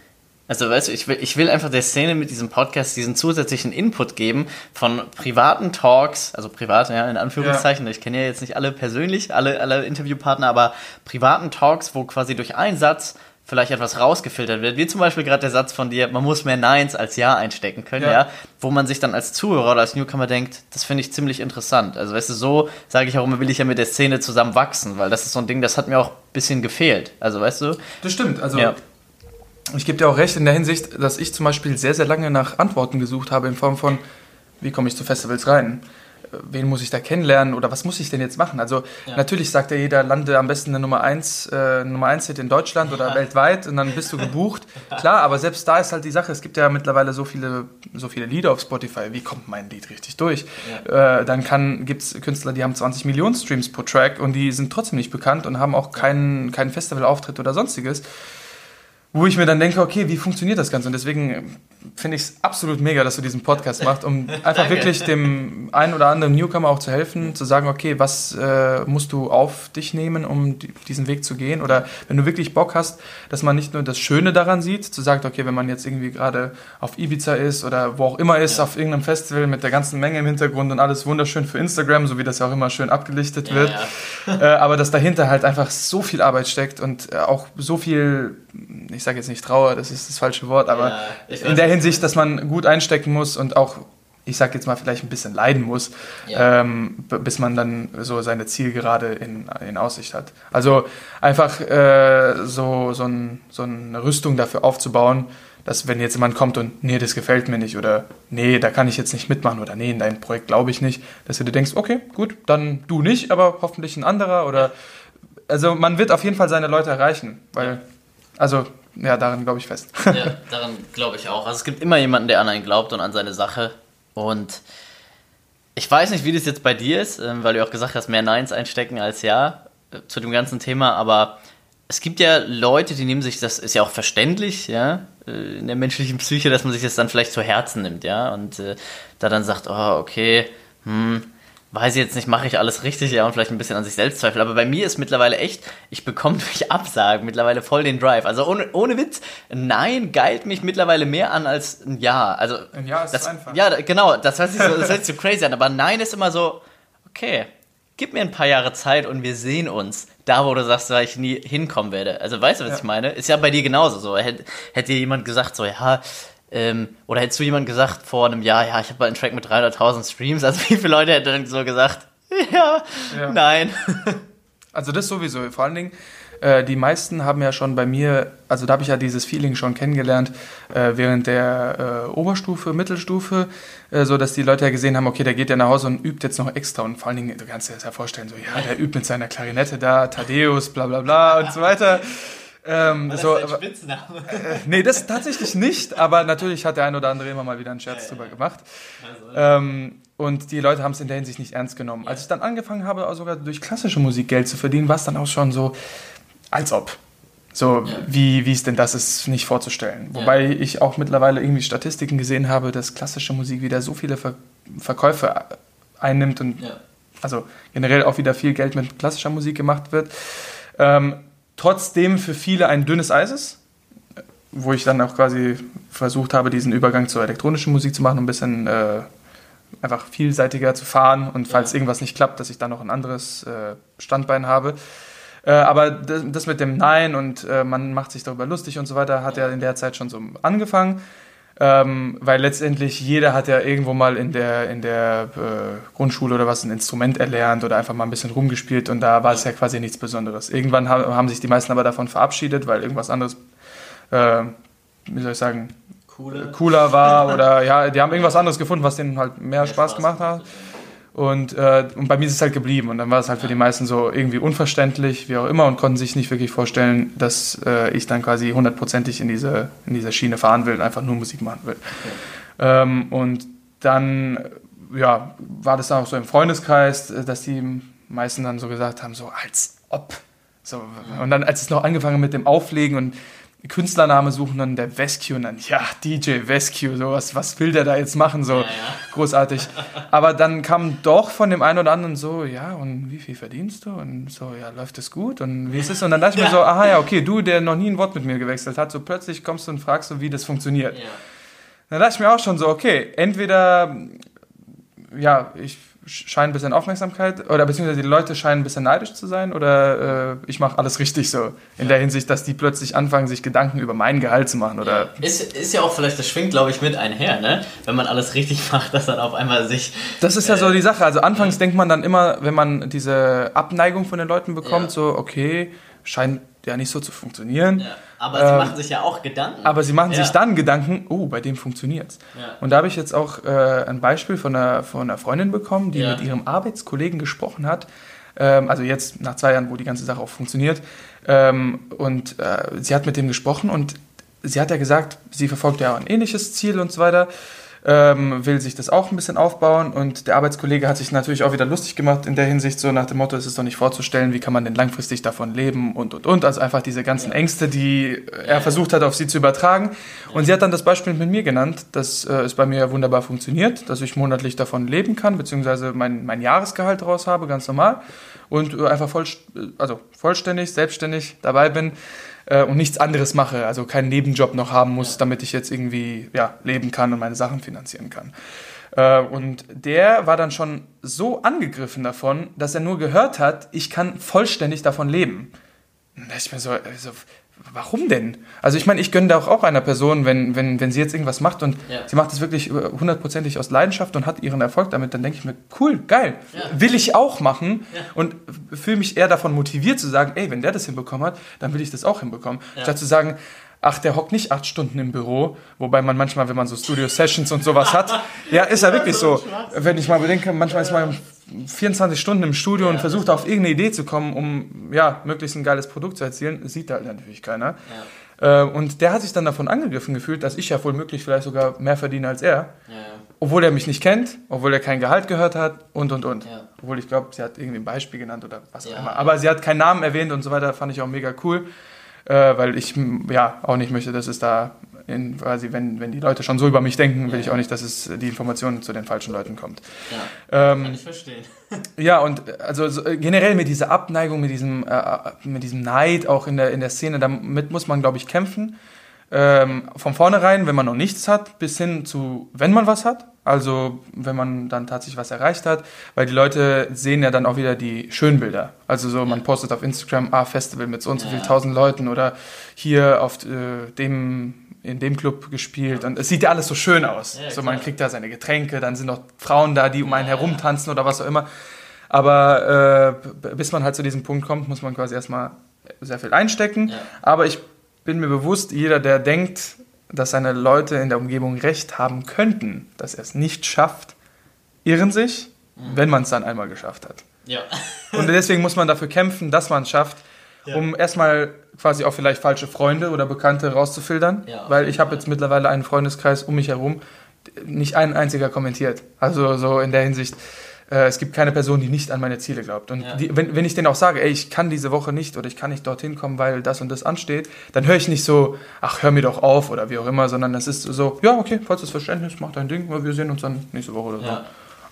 Also weißt du, ich will einfach der Szene mit diesem Podcast diesen zusätzlichen Input geben von privaten Talks, also privat, ja, in Anführungszeichen, ja. Ich kenne ja jetzt nicht alle persönlich, alle Interviewpartner, aber privaten Talks, wo quasi durch einen Satz vielleicht etwas rausgefiltert wird, wie zum Beispiel gerade der Satz von dir, man muss mehr Neins als Ja einstecken können, ja. ja, wo man sich dann als Zuhörer oder als Newcomer denkt, das finde ich ziemlich interessant. Also weißt du, so sage ich auch immer, will ich ja mit der Szene zusammen wachsen, weil das ist so ein Ding, das hat mir auch ein bisschen gefehlt. Also weißt du? Das stimmt, also ja. ich gebe dir auch recht in der Hinsicht, dass ich zum Beispiel sehr, sehr lange nach Antworten gesucht habe in Form von, wie komme ich zu Festivals rein? wen muss ich da kennenlernen oder was muss ich denn jetzt machen? Also natürlich sagt ja jeder, lande am besten eine Nummer 1-Hit in Deutschland oder weltweit und dann bist du gebucht. Klar, aber selbst da ist halt die Sache, es gibt ja mittlerweile so viele Lieder auf Spotify, wie kommt mein Lied richtig durch? Ja. Dann gibt's Künstler, die haben 20 Millionen Streams pro Track und die sind trotzdem nicht bekannt und haben auch keinen Festivalauftritt oder sonstiges. Wo ich mir dann denke, okay, wie funktioniert das Ganze? Und deswegen finde ich es absolut mega, dass du diesen Podcast machst, um einfach wirklich dem einen oder anderen Newcomer auch zu helfen, zu sagen, okay, was musst du auf dich nehmen, um diesen Weg zu gehen? Oder wenn du wirklich Bock hast, dass man nicht nur das Schöne daran sieht, zu sagen, okay, wenn man jetzt irgendwie gerade auf Ibiza ist oder wo auch immer ist, auf irgendeinem Festival mit der ganzen Menge im Hintergrund und alles wunderschön für Instagram, so wie das ja auch immer schön abgelichtet wird. Ja. Aber dass dahinter halt einfach so viel Arbeit steckt und auch so viel, ich sage jetzt nicht Trauer, das ist das falsche Wort, aber in der Hinsicht, dass man gut einstecken muss und auch, ich sage jetzt mal, vielleicht ein bisschen leiden muss, bis man dann so seine Zielgerade in Aussicht hat. Also einfach so eine Rüstung dafür aufzubauen, dass wenn jetzt jemand kommt und nee, das gefällt mir nicht oder nee, da kann ich jetzt nicht mitmachen oder nee, in deinem Projekt glaube ich nicht, dass du dir denkst, okay, gut, dann du nicht, aber hoffentlich ein anderer oder also man wird auf jeden Fall seine Leute erreichen, weil also, ja, daran glaube ich fest. Ja, daran glaube ich auch. Also es gibt immer jemanden, der an einen glaubt und an seine Sache. Und ich weiß nicht, wie das jetzt bei dir ist, weil du auch gesagt hast, mehr Neins einstecken als Ja zu dem ganzen Thema. Aber es gibt ja Leute, die nehmen sich, das ist ja auch verständlich, ja, in der menschlichen Psyche, dass man sich das dann vielleicht zu Herzen nimmt, ja, und da dann sagt, oh, okay, weiß ich jetzt nicht, mache ich alles richtig, ja, und vielleicht ein bisschen an sich selbst zweifeln. Aber bei mir ist mittlerweile echt, ich bekomme durch Absagen mittlerweile voll den Drive. Also ohne Witz, Nein geilt mich mittlerweile mehr an als ein Ja. Also, ein Ja ist das, einfach. Ja, genau, das hört sich so crazy an, aber Nein ist immer so, okay, gib mir ein paar Jahre Zeit und wir sehen uns. Da, wo du sagst, dass ich nie hinkommen werde. Also weißt du, was ich meine? Ist ja bei dir genauso so. Hätte dir jemand gesagt so, ja, oder hättest du jemand gesagt vor einem Jahr, ja, ich habe einen Track mit 300.000 Streams, also wie viele Leute hätten so gesagt, ja, nein. Also das sowieso, vor allen Dingen, die meisten haben ja schon bei mir, also da habe ich ja dieses Feeling schon kennengelernt, während der Oberstufe, Mittelstufe, so dass die Leute ja gesehen haben, okay, der geht ja nach Hause und übt jetzt noch extra und vor allen Dingen, du kannst dir das ja vorstellen, so, ja, der übt mit seiner Klarinette da, Thaddeus, bla bla bla und so weiter. Das ist ein Spitzname. Nee, das tatsächlich nicht, aber natürlich hat der ein oder andere immer mal wieder einen Scherz drüber gemacht. Also, und die Leute haben es in der Hinsicht nicht ernst genommen. Als ich dann angefangen habe, auch sogar durch klassische Musik Geld zu verdienen, war es dann auch schon so, als ob. So, wie ist denn das, ist nicht vorzustellen. Wobei ich auch mittlerweile irgendwie Statistiken gesehen habe, dass klassische Musik wieder so viele Verkäufe einnimmt und also generell auch wieder viel Geld mit klassischer Musik gemacht wird. Trotzdem für viele ein dünnes Eis ist, wo ich dann auch quasi versucht habe, diesen Übergang zur elektronischen Musik zu machen, um ein bisschen einfach vielseitiger zu fahren und falls irgendwas nicht klappt, dass ich dann noch ein anderes Standbein habe. Aber das mit dem Nein und man macht sich darüber lustig und so weiter, hat ja in der Zeit schon so angefangen. Weil letztendlich jeder hat ja irgendwo mal in der Grundschule oder was ein Instrument erlernt oder einfach mal ein bisschen rumgespielt und da war es ja quasi nichts Besonderes. Irgendwann haben sich die meisten aber davon verabschiedet, weil irgendwas anderes, cooler war oder ja, die haben irgendwas anderes gefunden, was denen halt mehr Spaß gemacht hat. Und bei mir ist es halt geblieben und dann war es halt für die meisten so irgendwie unverständlich, wie auch immer und konnten sich nicht wirklich vorstellen, dass ich dann quasi 100%ig in dieser Schiene fahren will und einfach nur Musik machen will. Okay. Und dann war das dann auch so im Freundeskreis, dass die meisten dann so gesagt haben, so als ob. So, und dann, als ich noch angefangen habe mit dem Auflegen und Künstlername suchen, dann der Vescu und dann, ja, DJ Vescu, sowas, was will der da jetzt machen, so großartig. Aber dann kam doch von dem einen oder anderen so, ja, und wie viel verdienst du? Und so, ja, läuft das gut? Und wie ist es? Und dann dachte ich mir so, aha, ja, okay, du, der noch nie ein Wort mit mir gewechselt hat, so plötzlich kommst du und fragst so, wie das funktioniert. Ja. Dann dachte ich mir auch schon so, okay, entweder, ja, ich scheine ein bisschen Aufmerksamkeit oder beziehungsweise die Leute scheinen ein bisschen neidisch zu sein oder ich mache alles richtig so. In der Hinsicht, dass die plötzlich anfangen, sich Gedanken über mein Gehalt zu machen. Oder ist ja auch vielleicht, das schwingt, glaube ich, mit einher, ne? Wenn man alles richtig macht, dass dann auf einmal sich... Das ist ja so die Sache. Also anfangs denkt man dann immer, wenn man diese Abneigung von den Leuten bekommt, so okay, scheint ja nicht so zu funktionieren. Ja, aber sie machen sich ja auch Gedanken. Aber sie machen sich dann Gedanken, oh, bei dem funktioniert's. Ja. Und da habe ich jetzt auch ein Beispiel von einer Freundin bekommen, die mit ihrem Arbeitskollegen gesprochen hat, also jetzt nach 2 Jahren, wo die ganze Sache auch funktioniert, und sie hat mit dem gesprochen und sie hat ja gesagt, sie verfolgt ja auch ein ähnliches Ziel und so weiter, will sich das auch ein bisschen aufbauen, und der Arbeitskollege hat sich natürlich auch wieder lustig gemacht in der Hinsicht, so nach dem Motto, es ist doch nicht vorzustellen, wie kann man denn langfristig davon leben und. Also einfach diese ganzen Ängste, die er versucht hat, auf sie zu übertragen. Und sie hat dann das Beispiel mit mir genannt, dass es bei mir wunderbar funktioniert, dass ich monatlich davon leben kann, beziehungsweise mein Jahresgehalt daraus habe, ganz normal, und einfach vollständig, selbstständig dabei bin und nichts anderes mache, also keinen Nebenjob noch haben muss, damit ich jetzt irgendwie leben kann und meine Sachen finanzieren kann. Und der war dann schon so angegriffen davon, dass er nur gehört hat, ich kann vollständig davon leben. Und da ist mir so, warum denn? Also ich meine, ich gönne da auch einer Person, wenn sie jetzt irgendwas macht und sie macht es wirklich 100%ig aus Leidenschaft und hat ihren Erfolg damit, dann denke ich mir, cool, geil, will ich auch machen und fühle mich eher davon motiviert zu sagen, ey, wenn der das hinbekommen hat, dann will ich das auch hinbekommen. Ja. Statt zu sagen, ach, der hockt nicht 8 Stunden im Büro, wobei man manchmal, wenn man so Studio-Sessions und sowas hat, ist ja wirklich so. Wenn ich mal bedenke, manchmal ist man 24 Stunden im Studio und versucht auf irgendeine Idee zu kommen, um möglichst ein geiles Produkt zu erzielen, sieht da natürlich keiner. Ja. Und der hat sich dann davon angegriffen gefühlt, dass ich ja womöglich vielleicht sogar mehr verdiene als er, obwohl er mich nicht kennt, obwohl er kein Gehalt gehört hat und. Ja. Obwohl ich glaube, sie hat irgendwie ein Beispiel genannt oder was auch immer. Aber sie hat keinen Namen erwähnt und so weiter, fand ich auch mega cool, weil ich auch nicht möchte, dass es da quasi, wenn die Leute schon so über mich denken, will ich auch nicht, dass es die Informationen zu den falschen Leuten kommt. Ja, kann ich verstehen. Ja, und also generell mit dieser Abneigung, mit diesem Neid auch in der Szene, damit muss man, glaube ich, kämpfen. Von vornherein, wenn man noch nichts hat, bis hin zu, wenn man was hat. Also wenn man dann tatsächlich was erreicht hat, weil die Leute sehen ja dann auch wieder die schönen Bilder. Also so, man postet auf Instagram, Festival mit so und so viel 1000 Leuten oder hier auf in dem Club gespielt und es sieht ja alles so schön aus. Ja, so, man kriegt da seine Getränke, dann sind noch Frauen da, die um einen herumtanzen oder was auch immer. Aber bis man halt zu diesem Punkt kommt, muss man quasi erstmal sehr viel einstecken. Ja. Aber ich bin mir bewusst, jeder, der denkt, dass seine Leute in der Umgebung recht haben könnten, dass er es nicht schafft, irren sich, wenn man es dann einmal geschafft hat. Ja. Und deswegen muss man dafür kämpfen, dass man es schafft, um erstmal quasi auch vielleicht falsche Freunde oder Bekannte rauszufiltern, weil ich habe jetzt mittlerweile einen Freundeskreis um mich herum, nicht ein einziger kommentiert. Also so in der Hinsicht, es gibt keine Person, die nicht an meine Ziele glaubt. Und wenn ich denen auch sage, ey, ich kann diese Woche nicht oder ich kann nicht dorthin kommen, weil das und das ansteht, dann höre ich nicht so, ach, hör mir doch auf oder wie auch immer, sondern es ist so, ja, okay, falls das Verständnis, mach dein Ding, wir sehen uns dann nächste Woche oder so.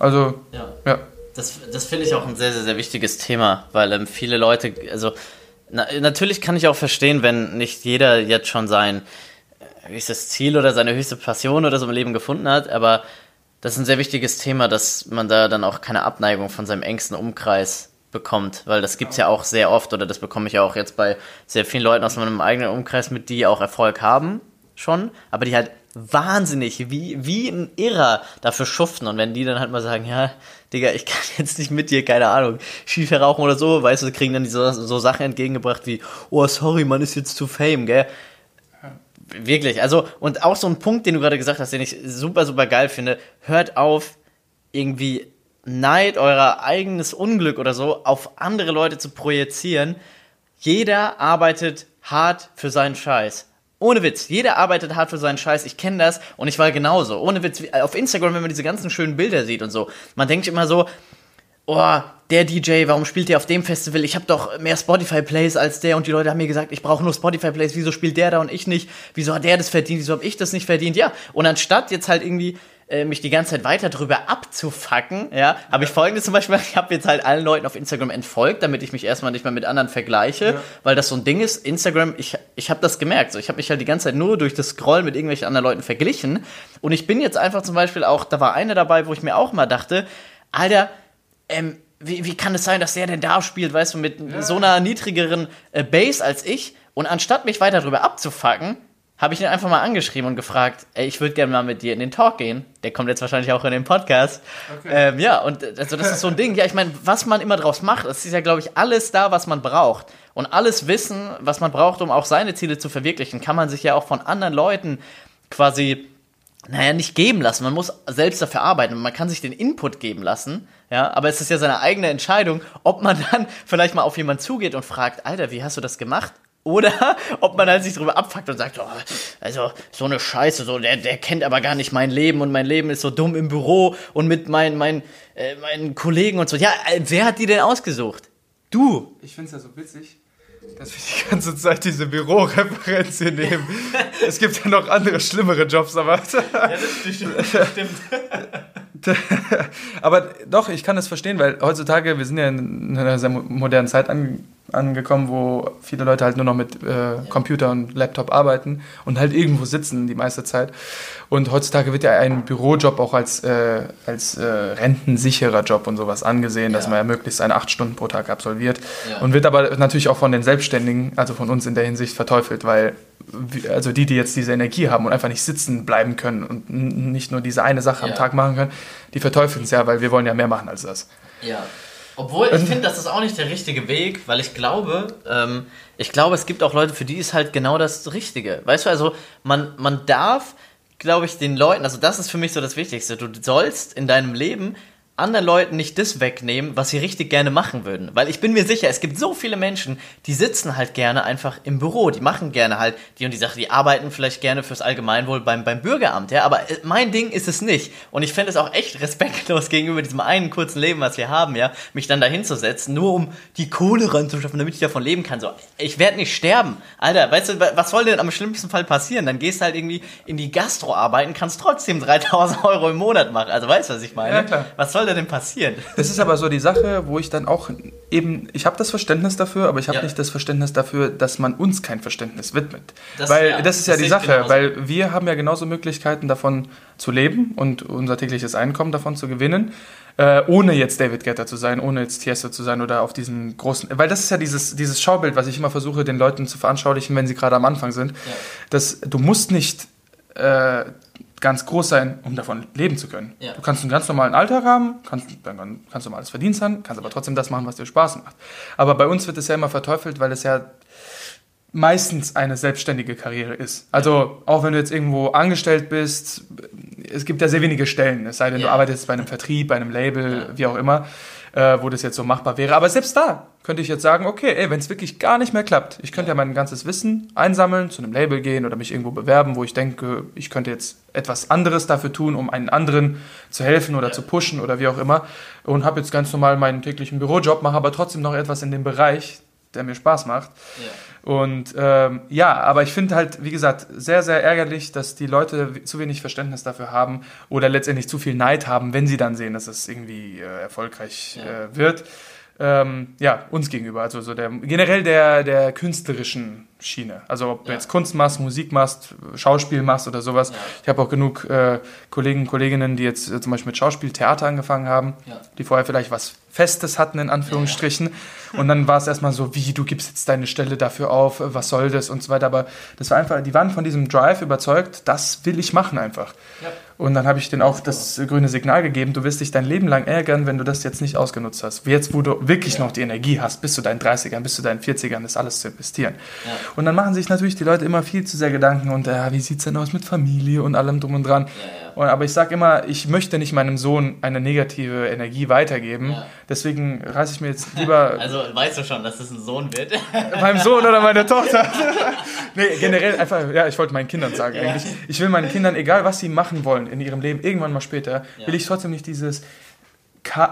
Also, Das finde ich auch ein sehr, sehr, sehr wichtiges Thema, weil viele Leute, also natürlich kann ich auch verstehen, wenn nicht jeder jetzt schon sein höchstes Ziel oder seine höchste Passion oder so im Leben gefunden hat, aber das ist ein sehr wichtiges Thema, dass man da dann auch keine Abneigung von seinem engsten Umkreis bekommt, weil das gibt's ja auch sehr oft, oder das bekomme ich ja auch jetzt bei sehr vielen Leuten aus meinem eigenen Umkreis mit, die auch Erfolg haben schon, aber die halt wahnsinnig wie ein Irrer dafür schuften, und wenn die dann halt mal sagen, ja, Digga, ich kann jetzt nicht mit dir, keine Ahnung, Shisha rauchen oder so, weißt du, kriegen dann so Sachen entgegengebracht wie, oh, sorry, man ist jetzt zu fame, gell? Wirklich, also, und auch so ein Punkt, den du gerade gesagt hast, den ich super, super geil finde, hört auf, irgendwie Neid, euer eigenes Unglück oder so, auf andere Leute zu projizieren. Jeder arbeitet hart für seinen Scheiß. Ohne Witz, jeder arbeitet hart für seinen Scheiß, ich kenne das und ich war genauso. Ohne Witz, auf Instagram, wenn man diese ganzen schönen Bilder sieht und so, man denkt immer so, oh, der DJ, warum spielt der auf dem Festival? Ich habe doch mehr Spotify-Plays als der und die Leute haben mir gesagt, ich brauche nur Spotify-Plays, wieso spielt der da und ich nicht? Wieso hat der das verdient? Wieso habe ich das nicht verdient? Ja, und anstatt jetzt halt irgendwie mich die ganze Zeit weiter drüber abzufacken, habe ich Folgendes zum Beispiel, ich habe jetzt halt allen Leuten auf Instagram entfolgt, damit ich mich erstmal nicht mehr mit anderen vergleiche, weil das so ein Ding ist, Instagram, ich habe das gemerkt, so, ich habe mich halt die ganze Zeit nur durch das Scrollen mit irgendwelchen anderen Leuten verglichen und ich bin jetzt einfach zum Beispiel auch, da war einer dabei, wo ich mir auch mal dachte, Alter, wie kann es sein, dass der denn da spielt, weißt du, mit so einer niedrigeren Base als ich? Und anstatt mich weiter drüber abzufacken, habe ich ihn einfach mal angeschrieben und gefragt, ey, ich würde gerne mal mit dir in den Talk gehen. Der kommt jetzt wahrscheinlich auch in den Podcast. Okay. Ja, und also das ist so ein Ding. Ja, ich meine, was man immer draus macht, das ist ja, glaube ich, alles da, was man braucht. Und alles Wissen, was man braucht, um auch seine Ziele zu verwirklichen, kann man sich ja auch von anderen Leuten quasi, naja, nicht geben lassen. Man muss selbst dafür arbeiten. Man kann sich den Input geben lassen, ja, aber es ist ja seine eigene Entscheidung, ob man dann vielleicht mal auf jemanden zugeht und fragt, Alter, wie hast du das gemacht? Oder ob man halt sich drüber abfuckt und sagt, oh, also so eine Scheiße, so der kennt aber gar nicht mein Leben und mein Leben ist so dumm im Büro und mit meinen Kollegen und so. Ja, wer hat die denn ausgesucht? Du! Ich find's ja so witzig, dass wir die ganze Zeit diese Büroreferenz hier nehmen. Es gibt ja noch andere, schlimmere Jobs, aber... ja, das stimmt. Aber doch, ich kann das verstehen, weil heutzutage, wir sind ja in einer sehr modernen Zeit angekommen, wo viele Leute halt nur noch mit Computer und Laptop arbeiten und halt irgendwo sitzen die meiste Zeit. Und heutzutage wird ja ein Bürojob auch als rentensicherer Job und sowas angesehen, ja, dass man ja möglichst eine 8 Stunden pro Tag absolviert. Ja. Und wird aber natürlich auch von den Selbstständigen, also von uns in der Hinsicht, verteufelt, weil also die jetzt diese Energie haben und einfach nicht sitzen bleiben können und nicht nur diese eine Sache, ja, am Tag machen können, die verteufeln es ja, weil wir wollen ja mehr machen als das. Ja. Obwohl, ich finde, das ist auch nicht der richtige Weg, weil ich glaube, es gibt auch Leute, für die ist halt genau das Richtige. Weißt du, also man darf, glaube ich, den Leuten, also das ist für mich so das Wichtigste, du sollst in deinem Leben anderen Leuten nicht das wegnehmen, was sie richtig gerne machen würden. Weil ich bin mir sicher, es gibt so viele Menschen, die sitzen halt gerne einfach im Büro, die machen gerne halt die und die Sache, die arbeiten vielleicht gerne fürs Allgemeinwohl beim Bürgeramt, ja, aber mein Ding ist es nicht. Und ich fände es auch echt respektlos gegenüber diesem einen kurzen Leben, was wir haben, ja, mich dann da hinzusetzen, nur um die Kohle ranzuschaffen, damit ich davon leben kann. So, ich werde nicht sterben. Alter, weißt du, was soll denn am schlimmsten Fall passieren? Dann gehst du halt irgendwie in die Gastro arbeiten, kannst trotzdem 3.000 Euro im Monat machen. Also, weißt du, was ich meine? Ja, klar. Was soll denn passieren? Das ist aber so die Sache, wo ich dann auch eben, ich habe das Verständnis dafür, aber ich habe nicht das Verständnis dafür, dass man uns kein Verständnis widmet. Das ist ja die Sache, genauso. Weil wir haben ja genauso Möglichkeiten, davon zu leben und unser tägliches Einkommen davon zu gewinnen, ohne jetzt David Guetta zu sein, ohne jetzt Tiësto zu sein oder auf diesen großen... Weil das ist ja dieses Schaubild, was ich immer versuche, den Leuten zu veranschaulichen, wenn sie gerade am Anfang sind, ja, dass du musst nicht... ganz groß sein, um davon leben zu können. Ja. Du kannst einen ganz normalen Alltag haben, kannst normales Verdienst haben, kannst aber trotzdem das machen, was dir Spaß macht. Aber bei uns wird es ja immer verteufelt, weil es ja meistens eine selbstständige Karriere ist. Also auch wenn du jetzt irgendwo angestellt bist, es gibt ja sehr wenige Stellen, es sei denn, du arbeitest bei einem Vertrieb, bei einem Label, wie auch immer, wo das jetzt so machbar wäre. Aber selbst da könnte ich jetzt sagen, okay, ey, wenn es wirklich gar nicht mehr klappt, ich könnte ja mein ganzes Wissen einsammeln, zu einem Label gehen oder mich irgendwo bewerben, wo ich denke, ich könnte jetzt etwas anderes dafür tun, um einen anderen zu helfen oder zu pushen oder wie auch immer. Und habe jetzt ganz normal meinen täglichen Bürojob, mache aber trotzdem noch etwas in dem Bereich, der mir Spaß macht. Ja. Und aber ich finde halt, wie gesagt, sehr, sehr ärgerlich, dass die Leute zu wenig Verständnis dafür haben oder letztendlich zu viel Neid haben, wenn sie dann sehen, dass es irgendwie erfolgreich wird. Uns gegenüber, also so generell der künstlerischen Schiene. Also ob du jetzt Kunst machst, Musik machst, Schauspiel machst oder sowas. Ja. Ich habe auch genug Kollegen und Kolleginnen, die jetzt zum Beispiel mit Schauspiel, Theater angefangen haben, die vorher vielleicht was Festes hatten, in Anführungsstrichen. Ja. Und dann war es erstmal so, wie, du gibst jetzt deine Stelle dafür auf, was soll das und so weiter. Aber das war einfach, die waren von diesem Drive überzeugt, das will ich machen einfach. Ja. Und dann habe ich denen auch das grüne Signal gegeben, du wirst dich dein Leben lang ärgern, wenn du das jetzt nicht ausgenutzt hast. Jetzt, wo du wirklich noch die Energie hast, bis zu deinen 30ern, bis zu deinen 40ern, das alles zu investieren. Ja. Und dann machen sich natürlich die Leute immer viel zu sehr Gedanken und wie sieht es denn aus mit Familie und allem drum und dran. Ja, ja. Aber ich sage immer, ich möchte nicht meinem Sohn eine negative Energie weitergeben. Ja. Deswegen reiße ich mir jetzt lieber... Also weißt du schon, dass es ein Sohn wird? Meinem Sohn oder meiner Tochter? Nee, generell einfach, ja, ich wollte meinen Kindern sagen eigentlich. Ich will meinen Kindern, egal was sie machen wollen in ihrem Leben, irgendwann mal später, will ich trotzdem nicht dieses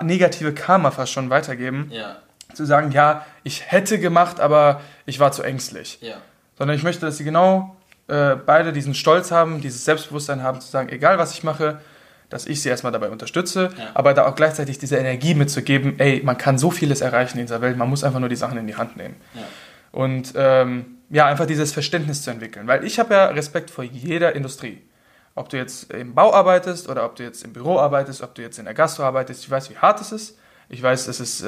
negative Karma fast schon weitergeben. Ja. Zu sagen, ja, ich hätte gemacht, aber ich war zu ängstlich. Ja. Sondern ich möchte, dass sie genau beide diesen Stolz haben, dieses Selbstbewusstsein haben, zu sagen, egal was ich mache, dass ich sie erstmal dabei unterstütze, aber da auch gleichzeitig diese Energie mitzugeben, ey, man kann so vieles erreichen in dieser Welt, man muss einfach nur die Sachen in die Hand nehmen. Ja. Und einfach dieses Verständnis zu entwickeln. Weil ich habe ja Respekt vor jeder Industrie. Ob du jetzt im Bau arbeitest oder ob du jetzt im Büro arbeitest, ob du jetzt in der Gastro arbeitest, ich weiß, wie hart es ist. Ich weiß, dass es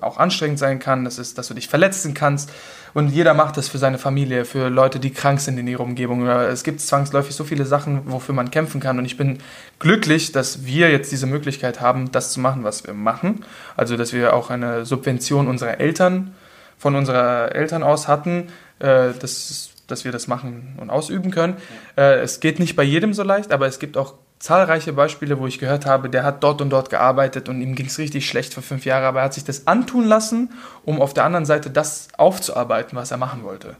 auch anstrengend sein kann, dass du dich verletzen kannst. Und jeder macht das für seine Familie, für Leute, die krank sind in ihrer Umgebung. Es gibt zwangsläufig so viele Sachen, wofür man kämpfen kann. Und ich bin glücklich, dass wir jetzt diese Möglichkeit haben, das zu machen, was wir machen. Also, dass wir auch eine Subvention von unserer Eltern aus hatten, dass wir das machen und ausüben können. Es geht nicht bei jedem so leicht, aber es gibt auch zahlreiche Beispiele, wo ich gehört habe, der hat dort und dort gearbeitet und ihm ging es richtig schlecht für 5 Jahre, aber er hat sich das antun lassen, um auf der anderen Seite das aufzuarbeiten, was er machen wollte.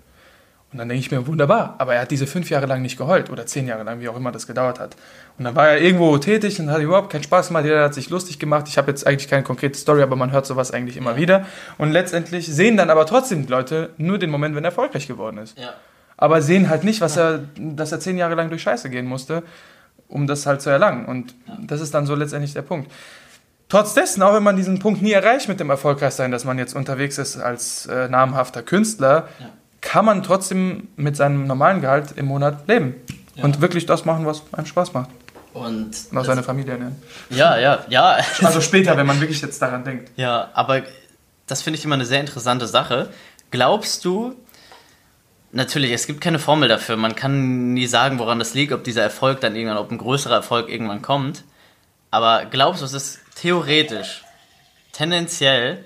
Und dann denke ich mir, wunderbar, aber er hat diese 5 Jahre lang nicht geheult oder 10 Jahre lang, wie auch immer das gedauert hat. Und dann war er irgendwo tätig und hat überhaupt keinen Spaß gemacht, jeder hat sich lustig gemacht. Ich habe jetzt eigentlich keine konkrete Story, aber man hört sowas eigentlich immer wieder. Und letztendlich sehen dann aber trotzdem Leute nur den Moment, wenn er erfolgreich geworden ist. Ja. Aber sehen halt nicht, dass er 10 Jahre lang durch Scheiße gehen musste, um das halt zu erlangen. Und das ist dann so letztendlich der Punkt. Trotz dessen, auch wenn man diesen Punkt nie erreicht mit dem Erfolgreichsein, dass man jetzt unterwegs ist als namhafter Künstler, kann man trotzdem mit seinem normalen Gehalt im Monat leben. Ja. Und wirklich das machen, was einem Spaß macht. Und auch seine Familie ernähren. Ja. Also später, wenn man wirklich jetzt daran denkt. Ja, aber das finde ich immer eine sehr interessante Sache. Glaubst du, natürlich, es gibt keine Formel dafür. Man kann nie sagen, woran das liegt, ob ein größerer Erfolg irgendwann kommt. Aber glaubst du, es ist theoretisch, tendenziell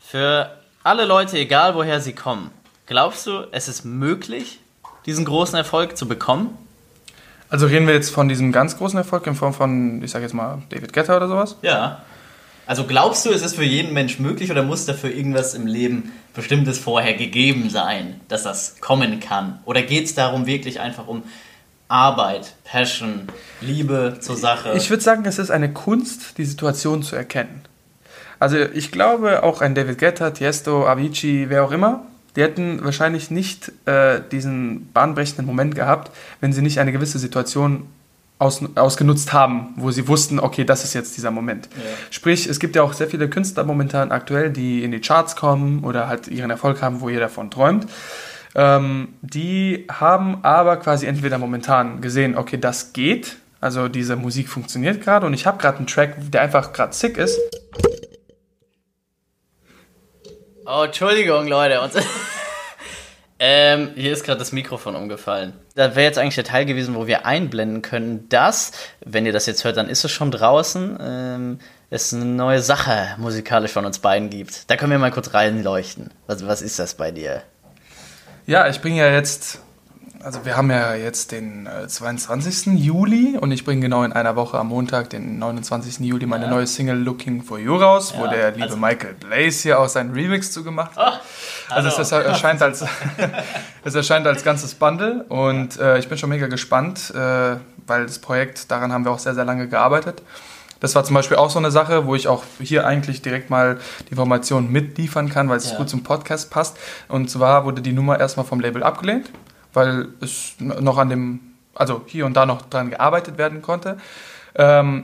für alle Leute, egal woher sie kommen, glaubst du, es ist möglich, diesen großen Erfolg zu bekommen? Also reden wir jetzt von diesem ganz großen Erfolg in Form von, ich sage jetzt mal, David Guetta oder sowas? Ja. Also glaubst du, es ist für jeden Mensch möglich oder muss dafür irgendwas im Leben Bestimmtes vorher gegeben sein, dass das kommen kann? Oder geht es darum wirklich einfach um Arbeit, Passion, Liebe zur Sache? Ich würde sagen, es ist eine Kunst, die Situation zu erkennen. Also ich glaube, auch ein David Guetta, Tiësto, Avicii, wer auch immer, die hätten wahrscheinlich nicht diesen bahnbrechenden Moment gehabt, wenn sie nicht eine gewisse Situation ausgenutzt haben, wo sie wussten, okay, das ist jetzt dieser Moment. Ja. Sprich, es gibt ja auch sehr viele Künstler momentan aktuell, die in die Charts kommen oder halt ihren Erfolg haben, wo jeder davon träumt. Die haben aber quasi entweder momentan gesehen, okay, das geht, also diese Musik funktioniert gerade und ich habe gerade einen Track, der einfach gerade sick ist. Oh, Entschuldigung, Leute. Hier ist gerade das Mikrofon umgefallen. Da wäre jetzt eigentlich der Teil gewesen, wo wir einblenden können, dass, wenn ihr das jetzt hört, dann ist es schon draußen, es eine neue Sache musikalisch von uns beiden gibt. Da können wir mal kurz reinleuchten. Was ist das bei dir? Ja, ich bringe ja jetzt, also wir haben ja jetzt den 22. Juli und ich bringe genau in einer Woche am Montag, den 29. Juli, meine neue Single Looking for You raus, wo der liebe Michael Blaze hier auch seinen Remix zugemacht hat. Also es erscheint als ganzes Bundle und ich bin schon mega gespannt, weil das Projekt, daran haben wir auch sehr, sehr lange gearbeitet. Das war zum Beispiel auch so eine Sache, wo ich auch hier eigentlich direkt mal die Informationen mitliefern kann, weil es gut zum Podcast passt. Und zwar wurde die Nummer erstmal vom Label abgelehnt, weil es noch hier und da noch dran gearbeitet werden konnte.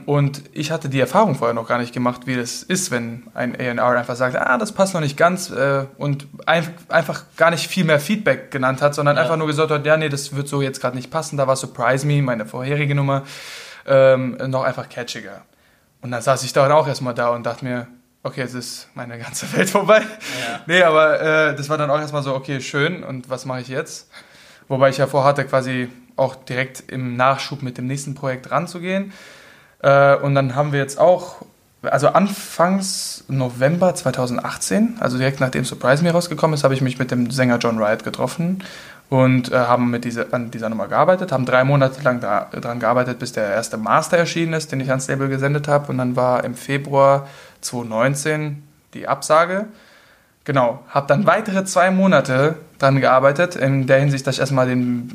Und ich hatte die Erfahrung vorher noch gar nicht gemacht, wie das ist, wenn ein A&R einfach sagt, das passt noch nicht ganz und einfach gar nicht viel mehr Feedback genannt hat, sondern einfach nur gesagt hat, das wird so jetzt gerade nicht passen, da war Surprise Me, meine vorherige Nummer, noch einfach catchiger. Und dann saß ich dann auch erstmal da und dachte mir, okay, jetzt ist meine ganze Welt vorbei. Ja. Nee, aber das war dann auch erstmal so, okay, schön, und was mache ich jetzt? Wobei ich ja vorhatte, quasi auch direkt im Nachschub mit dem nächsten Projekt ranzugehen. Und dann haben wir jetzt auch, also anfangs November 2018, also direkt nachdem Surprise Me rausgekommen ist, habe ich mich mit dem Sänger John Wright getroffen und haben an dieser Nummer gearbeitet, haben 3 Monate lang daran gearbeitet, bis der erste Master erschienen ist, den ich ans Label gesendet habe. Und dann war im Februar 2019 die Absage. Genau, habe dann weitere 2 Monate dran gearbeitet, in der Hinsicht, dass ich erstmal den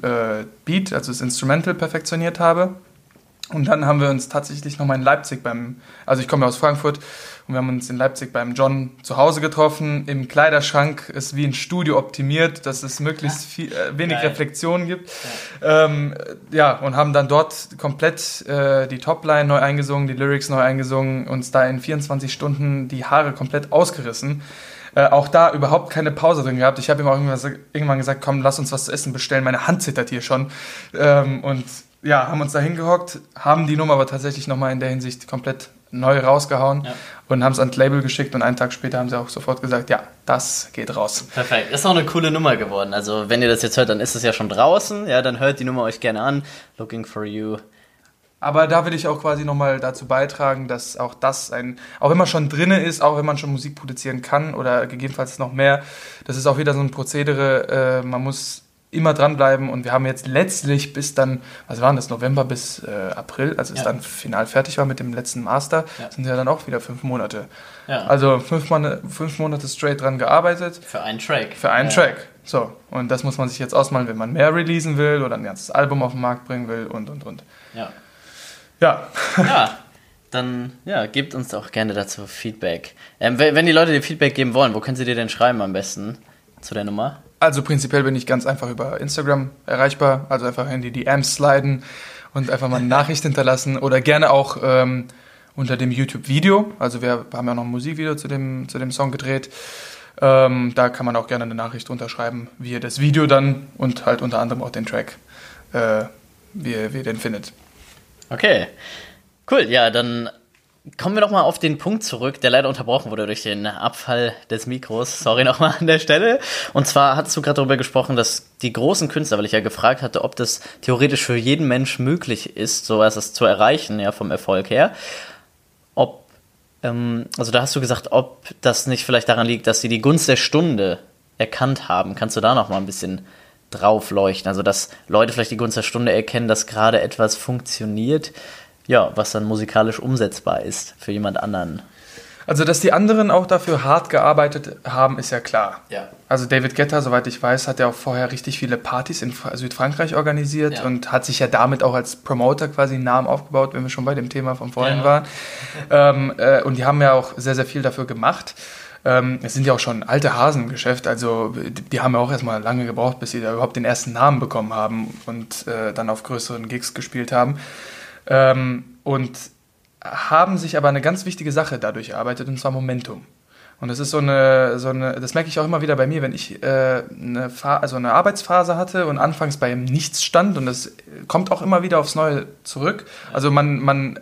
Beat, also das Instrumental, perfektioniert habe. Und dann haben wir uns tatsächlich nochmal in Leipzig also ich komme ja aus Frankfurt, und wir haben uns in Leipzig beim John zu Hause getroffen. Im Kleiderschrank ist wie ein Studio optimiert, dass es möglichst viel, wenig Reflexionen gibt. Ja. Und haben dann dort komplett die Topline neu eingesungen, die Lyrics neu eingesungen, uns da in 24 Stunden die Haare komplett ausgerissen. Auch da überhaupt keine Pause drin gehabt. Ich habe ihm auch irgendwann gesagt, komm, lass uns was zu essen bestellen. Meine Hand zittert hier schon. Und haben uns da hingehockt, haben die Nummer aber tatsächlich nochmal in der Hinsicht komplett neu rausgehauen und haben es ans Label geschickt und einen Tag später haben sie auch sofort gesagt, ja, das geht raus. Perfekt, ist auch eine coole Nummer geworden. Also wenn ihr das jetzt hört, dann ist es ja schon draußen. Ja, dann hört die Nummer euch gerne an. Looking for You. Aber da will ich auch quasi nochmal dazu beitragen, dass auch das auch wenn man schon drinne ist, auch wenn man schon Musik produzieren kann oder gegebenenfalls noch mehr, das ist auch wieder so ein Prozedere, man muss immer dranbleiben und wir haben jetzt letztlich bis dann, was waren das, November bis April, als es dann final fertig war mit dem letzten Master, sind ja dann auch wieder 5 Monate. Ja. Also 5 Monate straight dran gearbeitet. Für einen Track. Für einen Track. So, und das muss man sich jetzt ausmalen, wenn man mehr releasen will oder ein ganzes Album auf den Markt bringen will und. Ja. Ja. Ja, dann gebt uns auch gerne dazu Feedback. Wenn die Leute dir Feedback geben wollen, wo können sie dir denn schreiben am besten zu der Nummer? Also prinzipiell bin ich ganz einfach über Instagram erreichbar, also einfach in die DMs sliden und einfach mal eine Nachricht hinterlassen oder gerne auch unter dem YouTube-Video, also wir haben ja noch ein Musikvideo zu dem Song gedreht, da kann man auch gerne eine Nachricht unterschreiben, wie ihr das Video dann und halt unter anderem auch den Track, wie ihr den findet. Okay, cool, ja, dann kommen wir nochmal auf den Punkt zurück, der leider unterbrochen wurde durch den Abfall des Mikros, sorry nochmal an der Stelle. Und zwar hast du gerade darüber gesprochen, dass die großen Künstler, weil ich ja gefragt hatte, ob das theoretisch für jeden Mensch möglich ist, so etwas zu erreichen, ja, vom Erfolg her, ob, also da hast du gesagt, ob das nicht vielleicht daran liegt, dass sie die Gunst der Stunde erkannt haben. Kannst du da nochmal ein bisschen drauf leuchten, also dass Leute vielleicht die Gunst der Stunde erkennen, dass gerade etwas funktioniert, ja, was dann musikalisch umsetzbar ist für jemand anderen. Also, dass die anderen auch dafür hart gearbeitet haben, ist ja klar. Ja. Also David Guetta, soweit ich weiß, hat ja auch vorher richtig viele Partys in Südfrankreich organisiert und hat sich ja damit auch als Promoter quasi einen Namen aufgebaut, wenn wir schon bei dem Thema von vorhin waren. Und die haben ja auch sehr, sehr viel dafür gemacht. Es sind ja auch schon alte Hasen im Geschäft, also die haben ja auch erstmal lange gebraucht, bis sie da überhaupt den ersten Namen bekommen haben und dann auf größeren Gigs gespielt haben. Und haben sich aber eine ganz wichtige Sache dadurch erarbeitet, und zwar Momentum. Und das ist so eine, das merke ich auch immer wieder bei mir, wenn ich eine Arbeitsphase hatte und anfangs bei nichts stand, und das kommt auch immer wieder aufs Neue zurück. Also man,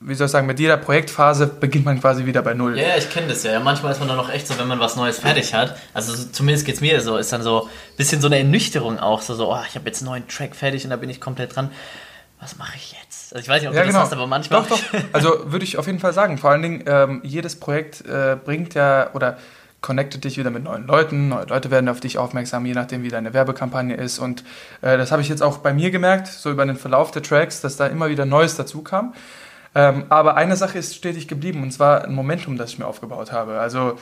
wie soll ich sagen, mit jeder Projektphase beginnt man quasi wieder bei Null. Ja, ich kenne das ja. Manchmal ist man dann auch echt so, wenn man was Neues fertig hat. Also zumindest geht es mir so, ist dann so ein bisschen so eine Ernüchterung auch. So, ich habe jetzt einen neuen Track fertig und da bin ich komplett dran. Was mache ich jetzt? Also ich weiß nicht, ob du das hast, aber manchmal... Doch, also würde ich auf jeden Fall sagen. Vor allen Dingen, jedes Projekt bringt ja oder connectet dich wieder mit neuen Leuten. Neue Leute werden auf dich aufmerksam, je nachdem, wie deine Werbekampagne ist. Und das habe ich jetzt auch bei mir gemerkt, so über den Verlauf der Tracks, dass da immer wieder Neues dazu kam. Aber eine Sache ist stetig geblieben, und zwar ein Momentum, das ich mir aufgebaut habe. Also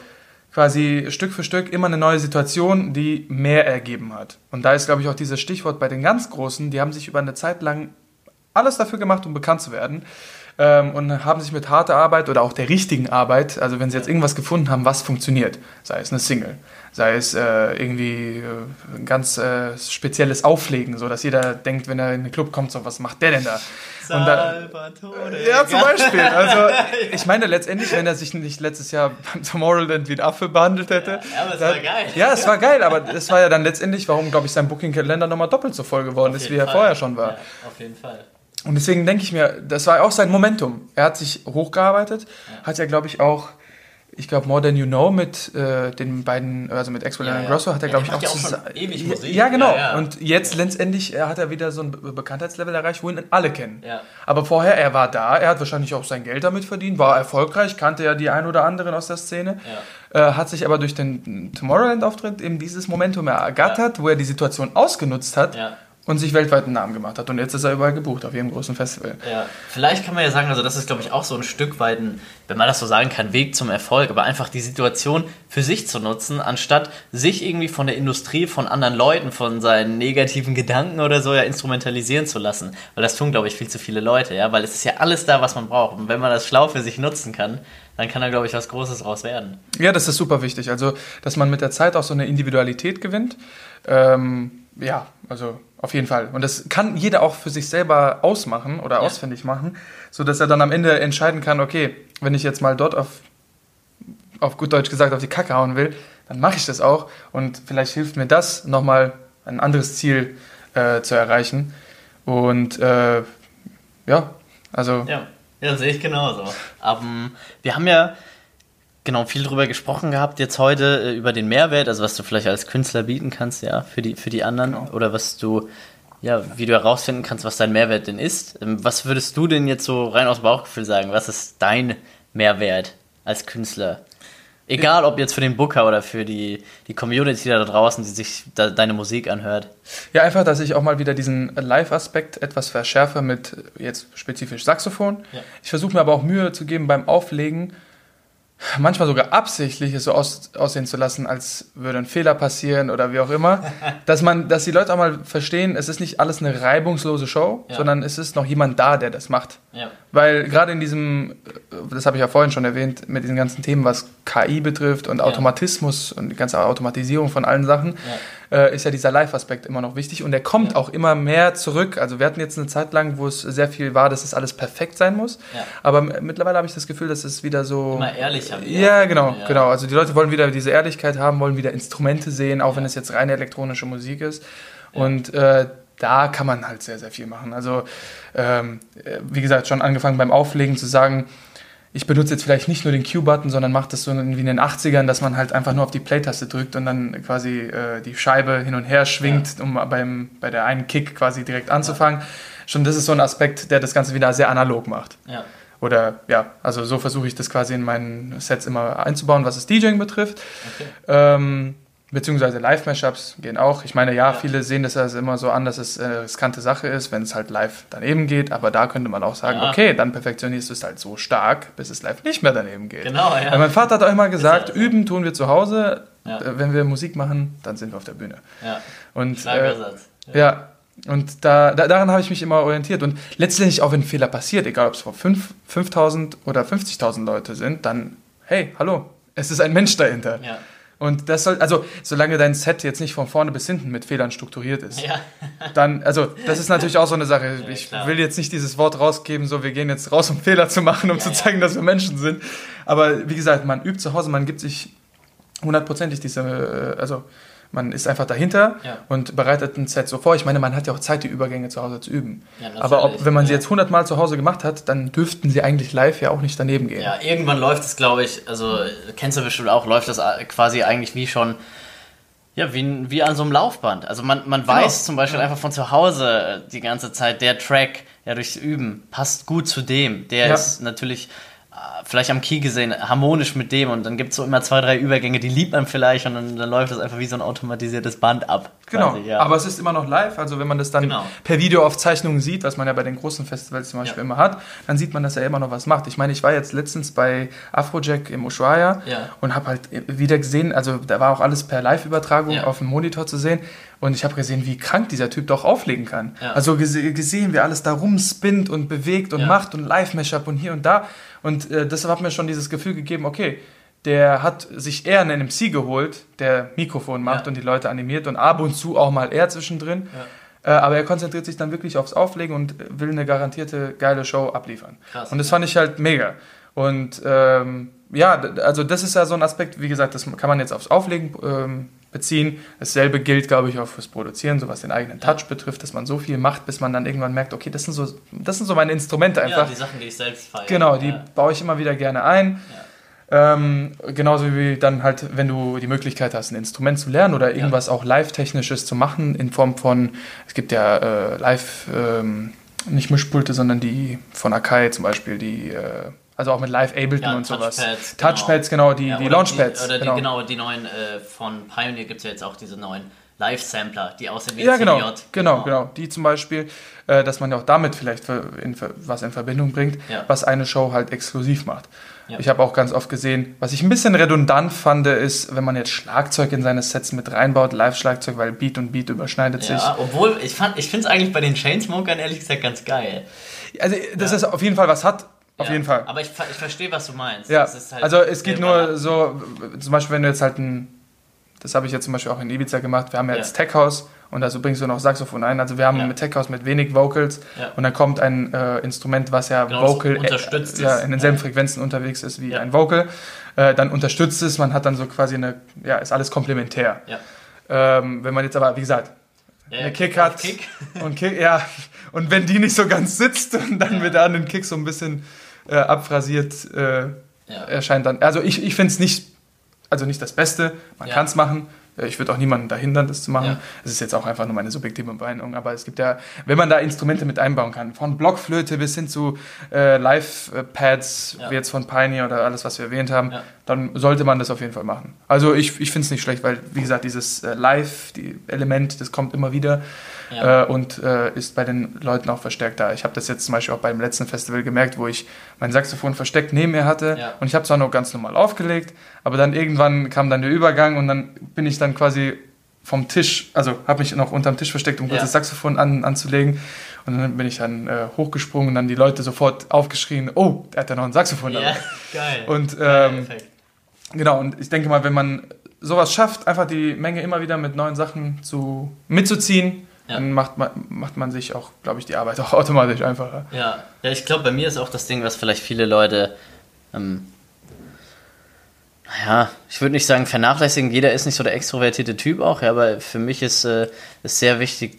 quasi Stück für Stück immer eine neue Situation, die mehr ergeben hat. Und da ist, glaube ich, auch dieses Stichwort bei den ganz Großen, die haben sich über eine Zeit lang alles dafür gemacht, um bekannt zu werden. Und haben sich mit harter Arbeit oder auch der richtigen Arbeit, also wenn sie jetzt irgendwas gefunden haben, was funktioniert, sei es eine Single, sei es irgendwie ein ganz spezielles Auflegen, so dass jeder denkt, wenn er in den Club kommt, so, was macht der denn da? Salvatore. Ja, zum Beispiel. Also ich meine letztendlich, wenn er sich nicht letztes Jahr beim Tomorrowland wie ein Affe behandelt hätte. Ja, aber es war geil. Ja, es war geil, aber das war ja dann letztendlich, warum, glaube ich, sein Booking-Kalender nochmal doppelt so voll geworden ist, wie er vorher schon war. Ja, auf jeden Fall. Und deswegen denke ich mir, das war auch sein Momentum. Er hat sich hochgearbeitet, hat ja, glaube ich, auch, More Than You Know mit den beiden, also mit Axwell und Grosso, hat er, glaube ich, auch schon ewig Musik. Ja, genau. Ja. Und jetzt letztendlich hat er wieder so ein Bekanntheitslevel erreicht, wo ihn alle kennen. Ja. Aber vorher, er war da, er hat wahrscheinlich auch sein Geld damit verdient, war erfolgreich, kannte ja die ein oder anderen aus der Szene, hat sich aber durch den Tomorrowland-Auftritt eben dieses Momentum ergattert, wo er die Situation ausgenutzt hat. Ja. Und sich weltweit einen Namen gemacht hat. Und jetzt ist er überall gebucht, auf jedem großen Festival. Ja, vielleicht kann man ja sagen, also das ist, glaube ich, auch so ein Stück weit ein, wenn man das so sagen kann, Weg zum Erfolg. Aber einfach die Situation für sich zu nutzen, anstatt sich irgendwie von der Industrie, von anderen Leuten, von seinen negativen Gedanken oder so instrumentalisieren zu lassen. Weil das tun, glaube ich, viel zu viele Leute, ja. Weil es ist ja alles da, was man braucht. Und wenn man das schlau für sich nutzen kann, dann kann da, glaube ich, was Großes draus werden. Ja, das ist super wichtig. Also, dass man mit der Zeit auch so eine Individualität gewinnt. Ja, also... Auf jeden Fall. Und das kann jeder auch für sich selber ausmachen oder ausfindig machen, sodass er dann am Ende entscheiden kann, okay, wenn ich jetzt mal dort auf gut Deutsch gesagt auf die Kacke hauen will, dann mache ich das auch und vielleicht hilft mir das nochmal ein anderes Ziel zu erreichen. Und ja, also Ja, das sehe ich genauso. Aber wir haben ja viel drüber gesprochen gehabt jetzt heute, über den Mehrwert, also was du vielleicht als Künstler bieten kannst, ja, für die anderen, genau. Oder was du, ja, wie du herausfinden kannst, was dein Mehrwert denn ist. Was würdest du denn jetzt so rein aus dem Bauchgefühl sagen, was ist dein Mehrwert als Künstler? Egal, ob jetzt für den Booker oder für die Community da draußen, die sich deine Musik anhört. Ja, einfach, dass ich auch mal wieder diesen Live-Aspekt etwas verschärfe mit jetzt spezifisch Saxophon. Ja. Ich versuche mir aber auch Mühe zu geben beim Auflegen, manchmal sogar absichtlich es so aussehen zu lassen, als würde ein Fehler passieren oder wie auch immer. Dass die Leute auch mal verstehen, es ist nicht alles eine reibungslose Show, ja, sondern es ist noch jemand da, der das macht. Ja. Weil gerade in diesem, das habe ich ja vorhin schon erwähnt, mit diesen ganzen Themen, was KI betrifft und Automatismus und die ganze Automatisierung von allen Sachen, ist ja dieser Live-Aspekt immer noch wichtig und der kommt auch immer mehr zurück. Also wir hatten jetzt eine Zeit lang, wo es sehr viel war, dass es alles perfekt sein muss, aber mittlerweile habe ich das Gefühl, dass es wieder so... Immer ehrlicher. Ja, genau. Also die Leute wollen wieder diese Ehrlichkeit haben, wollen wieder Instrumente sehen, auch wenn es jetzt rein elektronische Musik ist und da kann man halt sehr, sehr viel machen. Also wie gesagt, schon angefangen beim Auflegen zu sagen, ich benutze jetzt vielleicht nicht nur den Q-Button, sondern mache das so wie in den 80ern, dass man halt einfach nur auf die Play-Taste drückt und dann quasi die Scheibe hin und her schwingt, um bei der einen Kick quasi direkt anzufangen. Ja. Schon das ist so ein Aspekt, der das Ganze wieder sehr analog macht. Ja. Oder ja, also so versuche ich das quasi in meinen Sets immer einzubauen, was das DJing betrifft. Okay. Beziehungsweise Live-Mashups gehen auch. Ich meine, viele sehen das also immer so an, dass es eine riskante Sache ist, wenn es halt live daneben geht. Aber da könnte man auch sagen, okay, dann perfektionierst du es halt so stark, bis es live nicht mehr daneben geht. Genau, ja. Weil mein Vater hat auch immer gesagt, üben tun wir zu Hause. Ja. Wenn wir Musik machen, dann sind wir auf der Bühne. Ja, und und daran habe ich mich immer orientiert. Und letztendlich, auch wenn ein Fehler passiert, egal ob es vor 5.000 oder 50.000 Leute sind, dann, hey, hallo, es ist ein Mensch dahinter. Ja. Und das soll, also solange dein Set jetzt nicht von vorne bis hinten mit Fehlern strukturiert ist, dann, also das ist natürlich auch so eine Sache. Ja, ich will jetzt nicht dieses Wort rausgeben, so wir gehen jetzt raus, um Fehler zu machen, um zu zeigen, dass wir Menschen sind. Aber wie gesagt, man übt zu Hause, man gibt sich hundertprozentig man ist einfach dahinter und bereitet ein Set so vor. Ich meine, man hat ja auch Zeit, die Übergänge zu Hause zu üben. Ja, aber wenn man sie jetzt 100 Mal zu Hause gemacht hat, dann dürften sie eigentlich live ja auch nicht daneben gehen. Ja, irgendwann läuft es, glaube ich, also kennst du bestimmt auch, läuft das quasi eigentlich wie schon, ja, wie an so einem Laufband. Also man weiß zum Beispiel einfach von zu Hause die ganze Zeit, der Track, ja, durchs Üben, passt gut zu dem. Der ist natürlich... vielleicht am Key gesehen, harmonisch mit dem, und dann gibt es so immer 2, 3 Übergänge, die liebt man vielleicht, und dann läuft das einfach wie so ein automatisiertes Band ab. Quasi, genau, aber es ist immer noch live, also wenn man das dann per Videoaufzeichnung sieht, was man ja bei den großen Festivals zum Beispiel immer hat, dann sieht man, dass er immer noch was macht. Ich meine, ich war jetzt letztens bei Afrojack im Ushuaia und habe halt wieder gesehen, also da war auch alles per Live-Übertragung auf dem Monitor zu sehen, und ich habe gesehen, wie krank dieser Typ doch auflegen kann. Ja. Also gesehen, wie alles da rumspinnt und bewegt und macht und Live-Mashup und hier und da. Und deshalb hat mir schon dieses Gefühl gegeben, okay, der hat sich eher einen MC geholt, der Mikrofon macht und die Leute animiert und ab und zu auch mal er zwischendrin. Ja. Aber er konzentriert sich dann wirklich aufs Auflegen und will eine garantierte geile Show abliefern. Krass, und das fand ich halt mega. Und also das ist ja so ein Aspekt, wie gesagt, das kann man jetzt aufs Auflegen beziehen. Dasselbe gilt, glaube ich, auch fürs Produzieren, so was den eigenen Touch betrifft, dass man so viel macht, bis man dann irgendwann merkt, okay, das sind so meine Instrumente einfach. Ja, die Sachen, die ich selbst feiere. Genau, die baue ich immer wieder gerne ein. Ja. Genauso wie dann halt, wenn du die Möglichkeit hast, ein Instrument zu lernen oder irgendwas auch live-technisches zu machen, in Form von, es gibt ja live, nicht Mischpulte, sondern die von Akai zum Beispiel, die... also auch mit Live Ableton und sowas. Touchpads, genau, die Launchpads. Die neuen von Pioneer, gibt es ja jetzt auch diese neuen Live-Sampler, die aussehen wie CDJ. Genau. Die zum Beispiel, dass man ja auch damit vielleicht was in Verbindung bringt, was eine Show halt exklusiv macht. Ja. Ich habe auch ganz oft gesehen, was ich ein bisschen redundant fand, ist, wenn man jetzt Schlagzeug in seine Sets mit reinbaut, Live-Schlagzeug, weil Beat und Beat überschneidet sich. Ja, obwohl, ich finde es eigentlich bei den Chainsmokern ehrlich gesagt ganz geil. Also, dass es auf jeden Fall was hat, jeden Fall. Aber ich verstehe, was du meinst. Ja. Das ist halt, also es geht nur so, zum Beispiel, wenn du jetzt halt das habe ich jetzt zum Beispiel auch in Ibiza gemacht, wir haben jetzt Tech House, und also bringst du noch Saxophon ein, also wir haben mit Tech House mit wenig Vocals und dann kommt ein Instrument, was ja Vocal unterstützt in denselben Frequenzen unterwegs ist wie ein Vocal, dann unterstützt es, man hat dann so quasi ist alles komplementär. Ja. Wenn man jetzt aber, wie gesagt, eine Kick hat und Kick, und wenn die nicht so ganz sitzt, dann wird da an den Kick so ein bisschen abphrasiert erscheint dann. Also ich finde es nicht das Beste. Man kann es machen. Ich würde auch niemanden da hindern, das zu machen. Es ist jetzt auch einfach nur meine subjektive Meinung. Aber es gibt ja, wenn man da Instrumente mit einbauen kann, von Blockflöte bis hin zu Live-Pads, wie jetzt von Pioneer oder alles, was wir erwähnt haben, dann sollte man das auf jeden Fall machen. Also ich finde es nicht schlecht, weil, wie gesagt, dieses Live-Element, das kommt immer wieder und ist bei den Leuten auch verstärkt da. Ich habe das jetzt zum Beispiel auch beim letzten Festival gemerkt, wo ich mein Saxophon versteckt neben mir hatte und ich habe es auch noch ganz normal aufgelegt, aber dann irgendwann kam dann der Übergang und dann bin ich dann quasi vom Tisch, also habe mich noch unterm Tisch versteckt, um kurz das Saxophon anzulegen. Und dann bin ich dann hochgesprungen und dann die Leute sofort aufgeschrien, oh, er hat ja noch ein Saxophon dabei. Geil. Und genau, und ich denke mal, wenn man sowas schafft, einfach die Menge immer wieder mit neuen Sachen mitzuziehen, dann macht man sich auch, glaube ich, die Arbeit auch automatisch einfacher. Ja, ich glaube, bei mir ist auch das Ding, was vielleicht viele Leute, ich würde nicht sagen vernachlässigen, jeder ist nicht so der extrovertierte Typ auch, aber für mich ist sehr wichtig,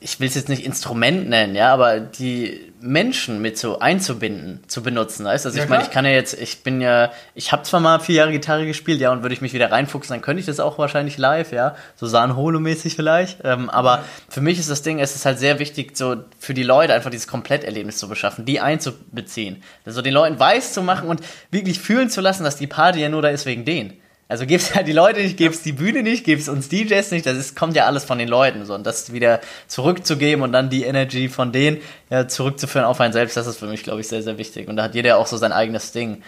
ich will es jetzt nicht Instrument nennen, aber die Menschen mit so einzubinden, zu benutzen, weißt? Also ich kann ja jetzt, ich habe zwar mal 4 Jahre Gitarre gespielt, und würde ich mich wieder reinfuchsen, dann könnte ich das auch wahrscheinlich live, so San-Holo-mäßig vielleicht, aber für mich ist das Ding, es ist halt sehr wichtig, so für die Leute einfach dieses Kompletterlebnis zu beschaffen, die einzubeziehen, also den Leuten weiß zu machen und wirklich fühlen zu lassen, dass die Party ja nur da ist wegen denen. Also gibt's halt die Leute nicht, gibt's die Bühne nicht, gibt's uns DJs nicht, kommt ja alles von den Leuten. So. Und das wieder zurückzugeben und dann die Energy von denen zurückzuführen auf einen selbst, das ist für mich, glaube ich, sehr, sehr wichtig. Und da hat jeder auch so sein eigenes Ding.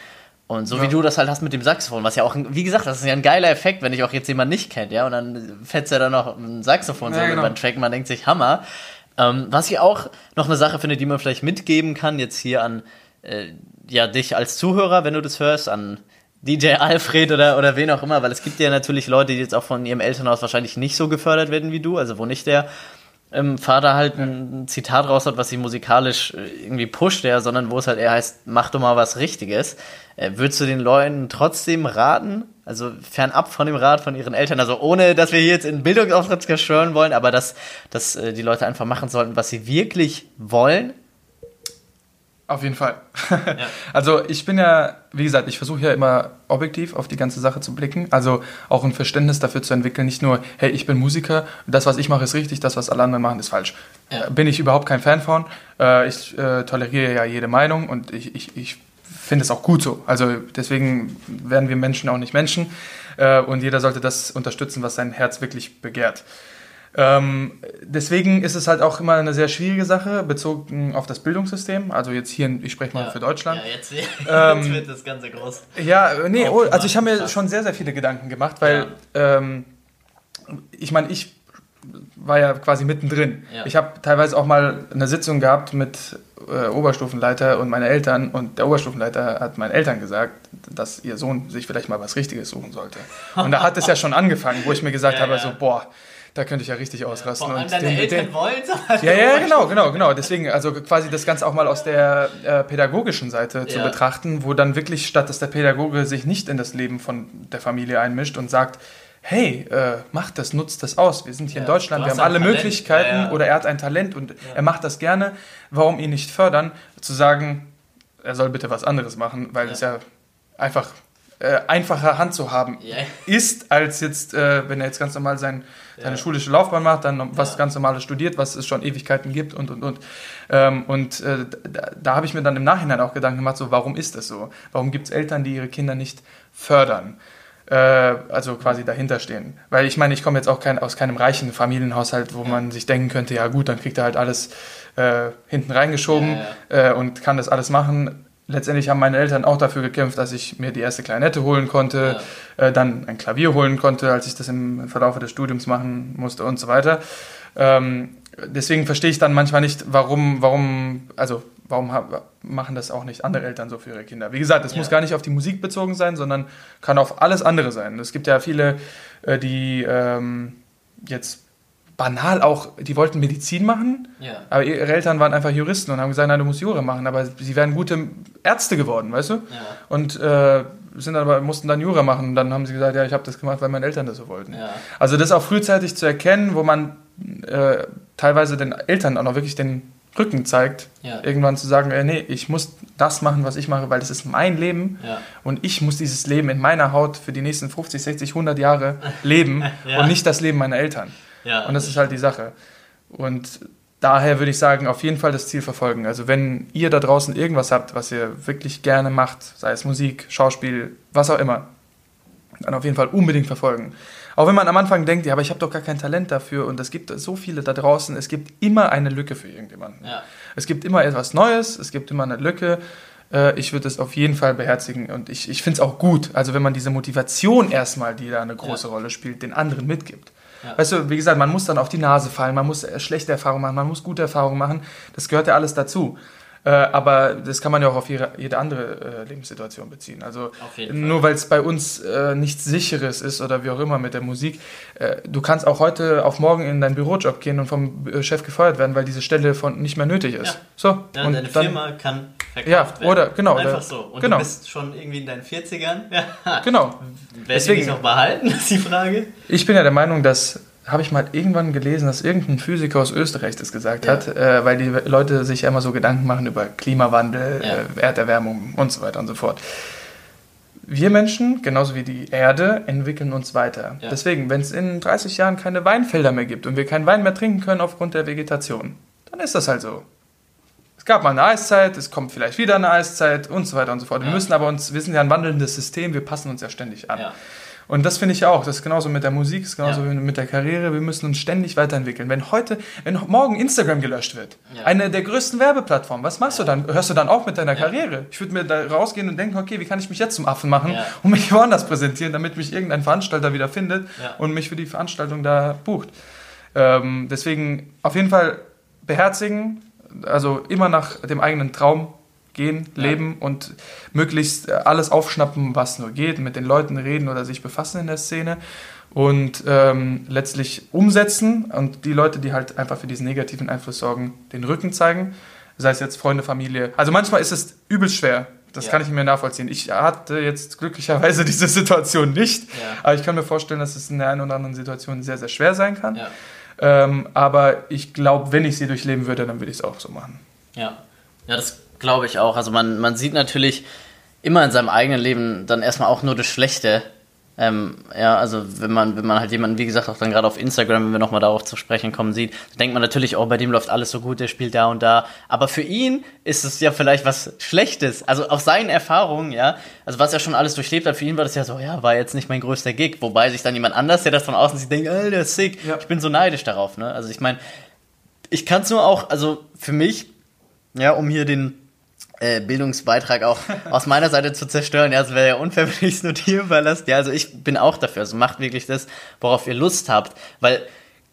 Und so wie du das halt hast mit dem Saxophon, was ja auch, wie gesagt, das ist ja ein geiler Effekt, wenn dich auch jetzt jemand nicht kennt, und dann fetzt er dann noch ein Saxophon über den Track, man denkt sich, Hammer. Was ich auch noch eine Sache finde, die man vielleicht mitgeben kann, jetzt hier an dich als Zuhörer, wenn du das hörst, an DJ Alfred oder wen auch immer, weil es gibt ja natürlich Leute, die jetzt auch von ihrem Elternhaus wahrscheinlich nicht so gefördert werden wie du, also wo nicht der Vater halt ein Zitat raus hat, was sie musikalisch irgendwie pusht, sondern wo es halt eher heißt, mach doch mal was Richtiges. Würdest du den Leuten trotzdem raten, also fernab von dem Rat von ihren Eltern, also ohne, dass wir hier jetzt in Bildungsauftritt verschwören wollen, aber dass die Leute einfach machen sollten, was sie wirklich wollen? Auf jeden Fall. Also ich bin ja, wie gesagt, ich versuche ja immer objektiv auf die ganze Sache zu blicken, also auch ein Verständnis dafür zu entwickeln, nicht nur, hey, ich bin Musiker, das, was ich mache, ist richtig, das, was alle anderen machen, ist falsch. Bin ich überhaupt kein Fan von. Ich toleriere ja jede Meinung und ich finde es auch gut so. Also deswegen werden wir Menschen auch nicht Menschen und jeder sollte das unterstützen, was sein Herz wirklich begehrt. Deswegen ist es halt auch immer eine sehr schwierige Sache, bezogen auf das Bildungssystem, also jetzt hier, ich spreche mal für Deutschland. Jetzt wird das Ganze groß. Also ich habe mir schon sehr, sehr viele Gedanken gemacht, weil, ich meine, ich war ja quasi mittendrin. Ich habe teilweise auch mal eine Sitzung gehabt mit Oberstufenleiter und meine Eltern und der Oberstufenleiter hat meinen Eltern gesagt, dass ihr Sohn sich vielleicht mal was Richtiges suchen sollte. Und da hat es ja schon angefangen, wo ich mir gesagt habe, so, boah, da könnte ich ja richtig ausrasten. Und deine Eltern wollen es. Genau. Deswegen, also quasi das Ganze auch mal aus der pädagogischen Seite zu betrachten, wo dann wirklich, statt dass der Pädagoge sich nicht in das Leben von der Familie einmischt und sagt, hey, macht das, nutzt das aus. Wir sind hier in Deutschland, wir haben alle Möglichkeiten oder er hat ein Talent und er macht das gerne. Warum ihn nicht fördern? Zu sagen, er soll bitte was anderes machen, weil es ja einfach einfacher Hand zu haben ist, als jetzt, wenn er jetzt ganz normal seine schulische Laufbahn macht, dann was ganz Normales studiert, was es schon Ewigkeiten gibt und. Da habe ich mir dann im Nachhinein auch Gedanken gemacht, so, warum ist das so? Warum gibt es Eltern, die ihre Kinder nicht fördern? Also quasi dahinter stehen. Weil ich meine, ich komme jetzt auch aus keinem reichen Familienhaushalt, wo man sich denken könnte, ja gut, dann kriegt er halt alles hinten reingeschoben und kann das alles machen. Letztendlich haben meine Eltern auch dafür gekämpft, dass ich mir die erste Klarinette holen konnte, dann ein Klavier holen konnte, als ich das im Verlauf des Studiums machen musste und so weiter. Deswegen verstehe ich dann manchmal nicht, warum machen das auch nicht andere Eltern so für ihre Kinder. Wie gesagt, das muss gar nicht auf die Musik bezogen sein, sondern kann auf alles andere sein. Es gibt ja viele, die jetzt banal auch, die wollten Medizin machen, aber ihre Eltern waren einfach Juristen und haben gesagt, nein, du musst Jura machen, aber sie wären gute Ärzte geworden, weißt du? Und mussten dann Jura machen und dann haben sie gesagt, ich habe das gemacht, weil meine Eltern das so wollten. Also das auch frühzeitig zu erkennen, wo man teilweise den Eltern auch noch wirklich den Rücken zeigt, ja, irgendwann zu sagen, nee, ich muss das machen, was ich mache, weil das ist mein Leben, ja, und ich muss dieses Leben in meiner Haut für die nächsten 50, 60, 100 Jahre leben ja, und nicht das Leben meiner Eltern. Ja, und das ist halt die Sache. Und daher würde ich sagen, auf jeden Fall das Ziel verfolgen. Also wenn ihr da draußen irgendwas habt, was ihr wirklich gerne macht, sei es Musik, Schauspiel, was auch immer, dann auf jeden Fall unbedingt verfolgen. Auch wenn man am Anfang denkt, ja, aber ich habe doch gar kein Talent dafür und es gibt so viele da draußen, es gibt immer eine Lücke für irgendjemanden. Ja. Es gibt immer etwas Neues, es gibt immer eine Lücke. Ich würde es auf jeden Fall beherzigen und ich finde es auch gut, also wenn man diese Motivation erstmal, die da eine große ja, Rolle spielt, den anderen mitgibt. Ja. Weißt du, wie gesagt, man muss dann auf die Nase fallen, man muss schlechte Erfahrungen machen, man muss gute Erfahrungen machen, das gehört ja alles dazu. Aber das kann man ja auch auf jede andere Lebenssituation beziehen. Also nur weil es bei uns nichts Sicheres ist oder wie auch immer mit der Musik, du kannst auch heute auf morgen in deinen Bürojob gehen und vom Chef gefeuert werden, weil diese Stelle nicht mehr nötig ist. Ja. So, ja, und deine Firma kann verkauft werden. Oder, genau, einfach so. Und genau, du bist schon irgendwie in deinen 40ern. Ja. Genau. Werde ich noch behalten, ist die Frage. Ich bin ja der Meinung, dass... habe ich mal irgendwann gelesen, dass irgendein Physiker aus Österreich das gesagt ja, hat, weil die Leute sich immer so Gedanken machen über Klimawandel, ja, Erderwärmung und so weiter und so fort. Wir Menschen, genauso wie die Erde, entwickeln uns weiter. Ja. Deswegen, wenn es in 30 Jahren keine Weinfelder mehr gibt und wir keinen Wein mehr trinken können aufgrund der Vegetation, dann ist das halt so. Es gab mal eine Eiszeit, es kommt vielleicht wieder eine Eiszeit und so weiter und so fort. Ja. Wir sind ja ein wandelndes System, wir passen uns ja ständig an. Ja. Und das finde ich auch, das ist genauso mit der Musik, das ist genauso ja, mit der Karriere, wir müssen uns ständig weiterentwickeln. Wenn morgen Instagram gelöscht wird, ja, eine der größten Werbeplattformen, was machst ja, du dann? Hörst du dann auf mit deiner ja, Karriere? Ich würde mir da rausgehen und denken, okay, wie kann ich mich jetzt zum Affen machen ja, und mich woanders präsentieren, damit mich irgendein Veranstalter wieder findet ja, und mich für die Veranstaltung da bucht. Deswegen auf jeden Fall beherzigen, also immer nach dem eigenen Traum gehen, leben ja, und möglichst alles aufschnappen, was nur geht, mit den Leuten reden oder sich befassen in der Szene und letztlich umsetzen und die Leute, die halt einfach für diesen negativen Einfluss sorgen, den Rücken zeigen, sei es jetzt Freunde, Familie. Also manchmal ist es übelst schwer, das ja, kann ich mir nachvollziehen. Ich hatte jetzt glücklicherweise diese Situation nicht, ja, aber ich kann mir vorstellen, dass es in der einen oder anderen Situation sehr, sehr schwer sein kann. Ja. Aber ich glaube, wenn ich sie durchleben würde, dann würde ich es auch so machen. Ja, ja, das glaube ich auch. Also man sieht natürlich immer in seinem eigenen Leben dann erstmal auch nur das Schlechte. Also wenn man halt jemanden, wie gesagt, auch dann gerade auf Instagram, wenn wir nochmal darauf zu sprechen kommen, sieht, dann denkt man natürlich, oh, bei dem läuft alles so gut, der spielt da und da. Aber für ihn ist es ja vielleicht was Schlechtes. Also aus seinen Erfahrungen, ja, also was er schon alles durchlebt hat, für ihn war das ja so, ja, war jetzt nicht mein größter Gig. Wobei sich dann jemand anders, der das von außen sieht, denkt, der ist sick, ja, ich bin so neidisch darauf. Ne? Also ich meine, ich kann es nur auch, also für mich, ja, um hier den Bildungsbeitrag auch aus meiner Seite zu zerstören. Ja, es wäre ja unfair, wenn ich es nur dir überlasse. Ja, also ich bin auch dafür. Also macht wirklich das, worauf ihr Lust habt. Weil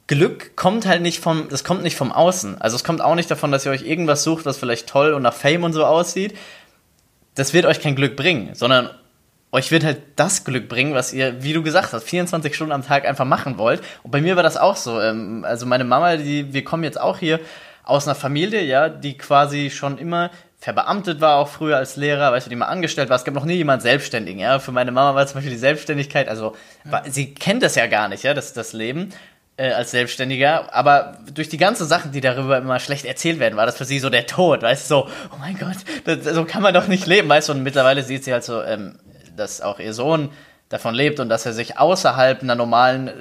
Glück kommt halt nicht das kommt nicht vom Außen. Also es kommt auch nicht davon, dass ihr euch irgendwas sucht, was vielleicht toll und nach Fame und so aussieht. Das wird euch kein Glück bringen, sondern euch wird halt das Glück bringen, was ihr, wie du gesagt hast, 24 Stunden am Tag einfach machen wollt. Und bei mir war das auch so. Also meine Mama, wir kommen jetzt auch hier aus einer Familie, ja, die quasi schon immer verbeamtet war, auch früher als Lehrer, weißt du, die mal angestellt war. Es gab noch nie jemanden Selbstständigen, ja. Für meine Mama war zum Beispiel die Selbstständigkeit, also ja, sie kennt das ja gar nicht, ja, das Leben als Selbstständiger. Aber durch die ganzen Sachen, die darüber immer schlecht erzählt werden, war das für sie so der Tod, weißt du, so, oh mein Gott, so kann man doch nicht leben, weißt du. Und mittlerweile sieht sie halt so, dass auch ihr Sohn davon lebt und dass er sich außerhalb einer normalen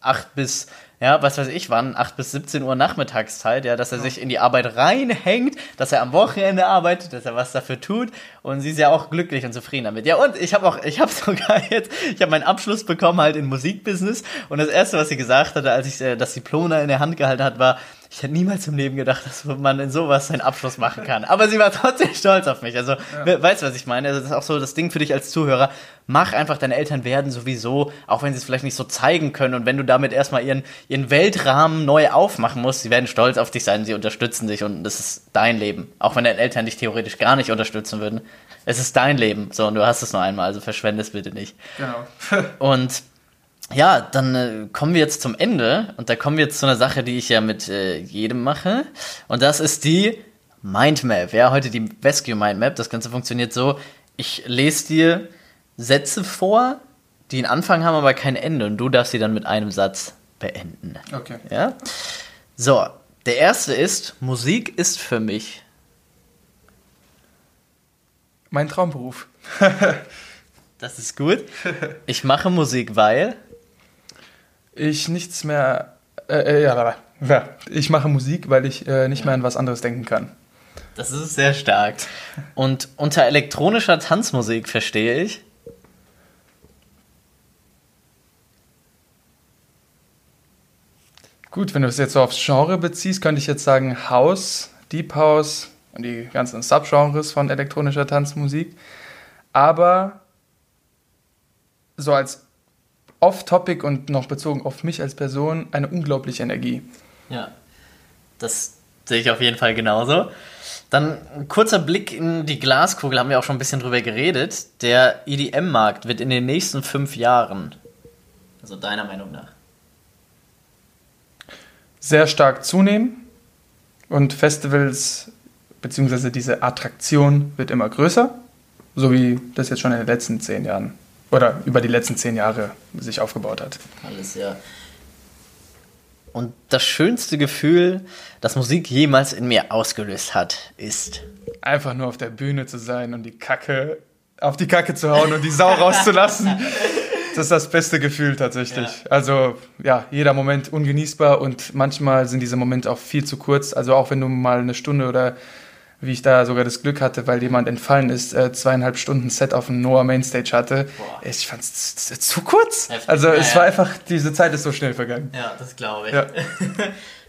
8 bis 17 Uhr Nachmittagszeit, ja, dass er sich in die Arbeit reinhängt, dass er am Wochenende arbeitet, dass er was dafür tut und sie ist ja auch glücklich und zufrieden damit. Ja, und ich habe meinen Abschluss bekommen halt in Musikbusiness und das Erste, was sie gesagt hatte, als ich das Diplom in der Hand gehalten hat, war, ich hätte niemals im Leben gedacht, dass man in sowas seinen Abschluss machen kann. Aber sie war trotzdem stolz auf mich. Also, ja, weißt du, was ich meine? Also, das ist auch so das Ding für dich als Zuhörer. Mach einfach, deine Eltern werden sowieso, auch wenn sie es vielleicht nicht so zeigen können und wenn du damit erstmal ihren Weltrahmen neu aufmachen musst, sie werden stolz auf dich sein, sie unterstützen dich und das ist dein Leben. Auch wenn deine Eltern dich theoretisch gar nicht unterstützen würden. Es ist dein Leben. So, und du hast es nur einmal, also verschwende es bitte nicht. Genau. Und ja, dann kommen wir jetzt zum Ende und da kommen wir jetzt zu einer Sache, die ich ja mit jedem mache und das ist die Mindmap, ja, heute die Vescu Mindmap. Das Ganze funktioniert so, ich lese dir Sätze vor, die einen Anfang haben, aber kein Ende und du darfst sie dann mit einem Satz beenden. Okay. Ja? So, Der erste ist, Musik ist für mich mein Traumberuf. Das ist gut. Ich mache Musik, weil ich nichts mehr... Ich mache Musik, weil ich nicht mehr an was anderes denken kann. Das ist sehr stark. Und unter elektronischer Tanzmusik verstehe ich... Gut, wenn du es jetzt so aufs Genre beziehst, könnte ich jetzt sagen House, Deep House und die ganzen Subgenres von elektronischer Tanzmusik. Aber so als off-topic und noch bezogen auf mich als Person, eine unglaubliche Energie. Ja, das sehe ich auf jeden Fall genauso. Dann ein kurzer Blick in die Glaskugel, haben wir auch schon ein bisschen drüber geredet. Der EDM-Markt wird in den nächsten 5 Jahren, also deiner Meinung nach, sehr stark zunehmen und Festivals bzw. diese Attraktion wird immer größer, so wie das jetzt schon in den letzten 10 Jahren oder über die letzten 10 Jahre sich aufgebaut hat. Alles, ja. Und das schönste Gefühl, das Musik jemals in mir ausgelöst hat, ist... Einfach nur auf der Bühne zu sein und auf die Kacke zu hauen und die Sau rauszulassen. Das ist das beste Gefühl tatsächlich. Ja. Also ja, jeder Moment ungenießbar und manchmal sind diese Momente auch viel zu kurz. Also auch wenn du mal eine Stunde oder... wie ich da sogar das Glück hatte, weil jemand entfallen ist, 2,5 Stunden Set auf dem Noah Mainstage hatte. Boah. Ich fand es zu kurz. Heftig. Also es war einfach, diese Zeit ist so schnell vergangen. Ja, das glaube ich. Ja.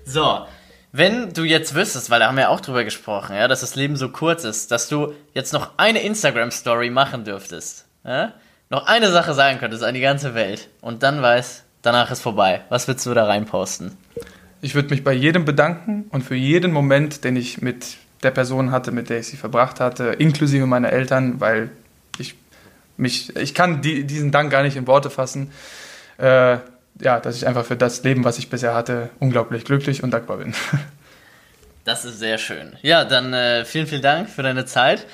So, wenn du jetzt wüsstest, weil da haben wir auch drüber gesprochen, ja, dass das Leben so kurz ist, dass du jetzt noch eine Instagram-Story machen dürftest, ja? Noch eine Sache sagen könntest an die ganze Welt und dann weißt, danach ist vorbei. Was würdest du da reinposten? Ich würde mich bei jedem bedanken und für jeden Moment, den ich mit der Person hatte, mit der ich sie verbracht hatte, inklusive meiner Eltern, weil ich kann diesen Dank gar nicht in Worte fassen, dass ich einfach für das Leben, was ich bisher hatte, unglaublich glücklich und dankbar bin. Das ist sehr schön. Ja, dann vielen, vielen Dank für deine Zeit,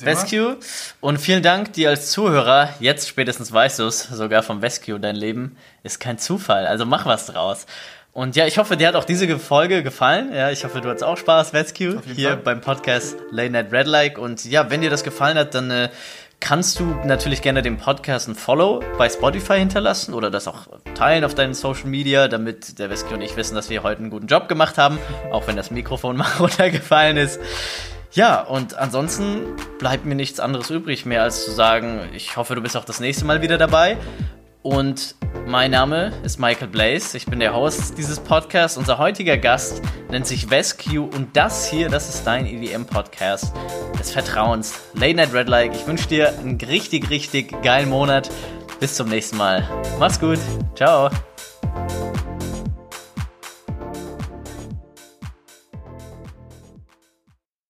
Vescu, und vielen Dank dir als Zuhörer, jetzt spätestens weißt du es, sogar vom Vescu, dein Leben ist kein Zufall, also mach was draus. Und ja, ich hoffe, dir hat auch diese Folge gefallen. Ja, ich hoffe, du hattest auch Spaß, Vescu, hier beim Podcast Late Night Red Like. Und ja, wenn dir das gefallen hat, dann kannst du natürlich gerne dem Podcast ein Follow bei Spotify hinterlassen oder das auch teilen auf deinen Social Media, damit der Vescu und ich wissen, dass wir heute einen guten Job gemacht haben, auch wenn das Mikrofon mal runtergefallen ist. Ja, und ansonsten bleibt mir nichts anderes übrig, mehr als zu sagen, ich hoffe, du bist auch das nächste Mal wieder dabei. Und mein Name ist Michael Blaze, ich bin der Host dieses Podcasts. Unser heutiger Gast nennt sich Vescu und das hier, das ist dein EDM-Podcast des Vertrauens. Late Night Red Like, ich wünsche dir einen richtig, richtig geilen Monat. Bis zum nächsten Mal. Mach's gut. Ciao.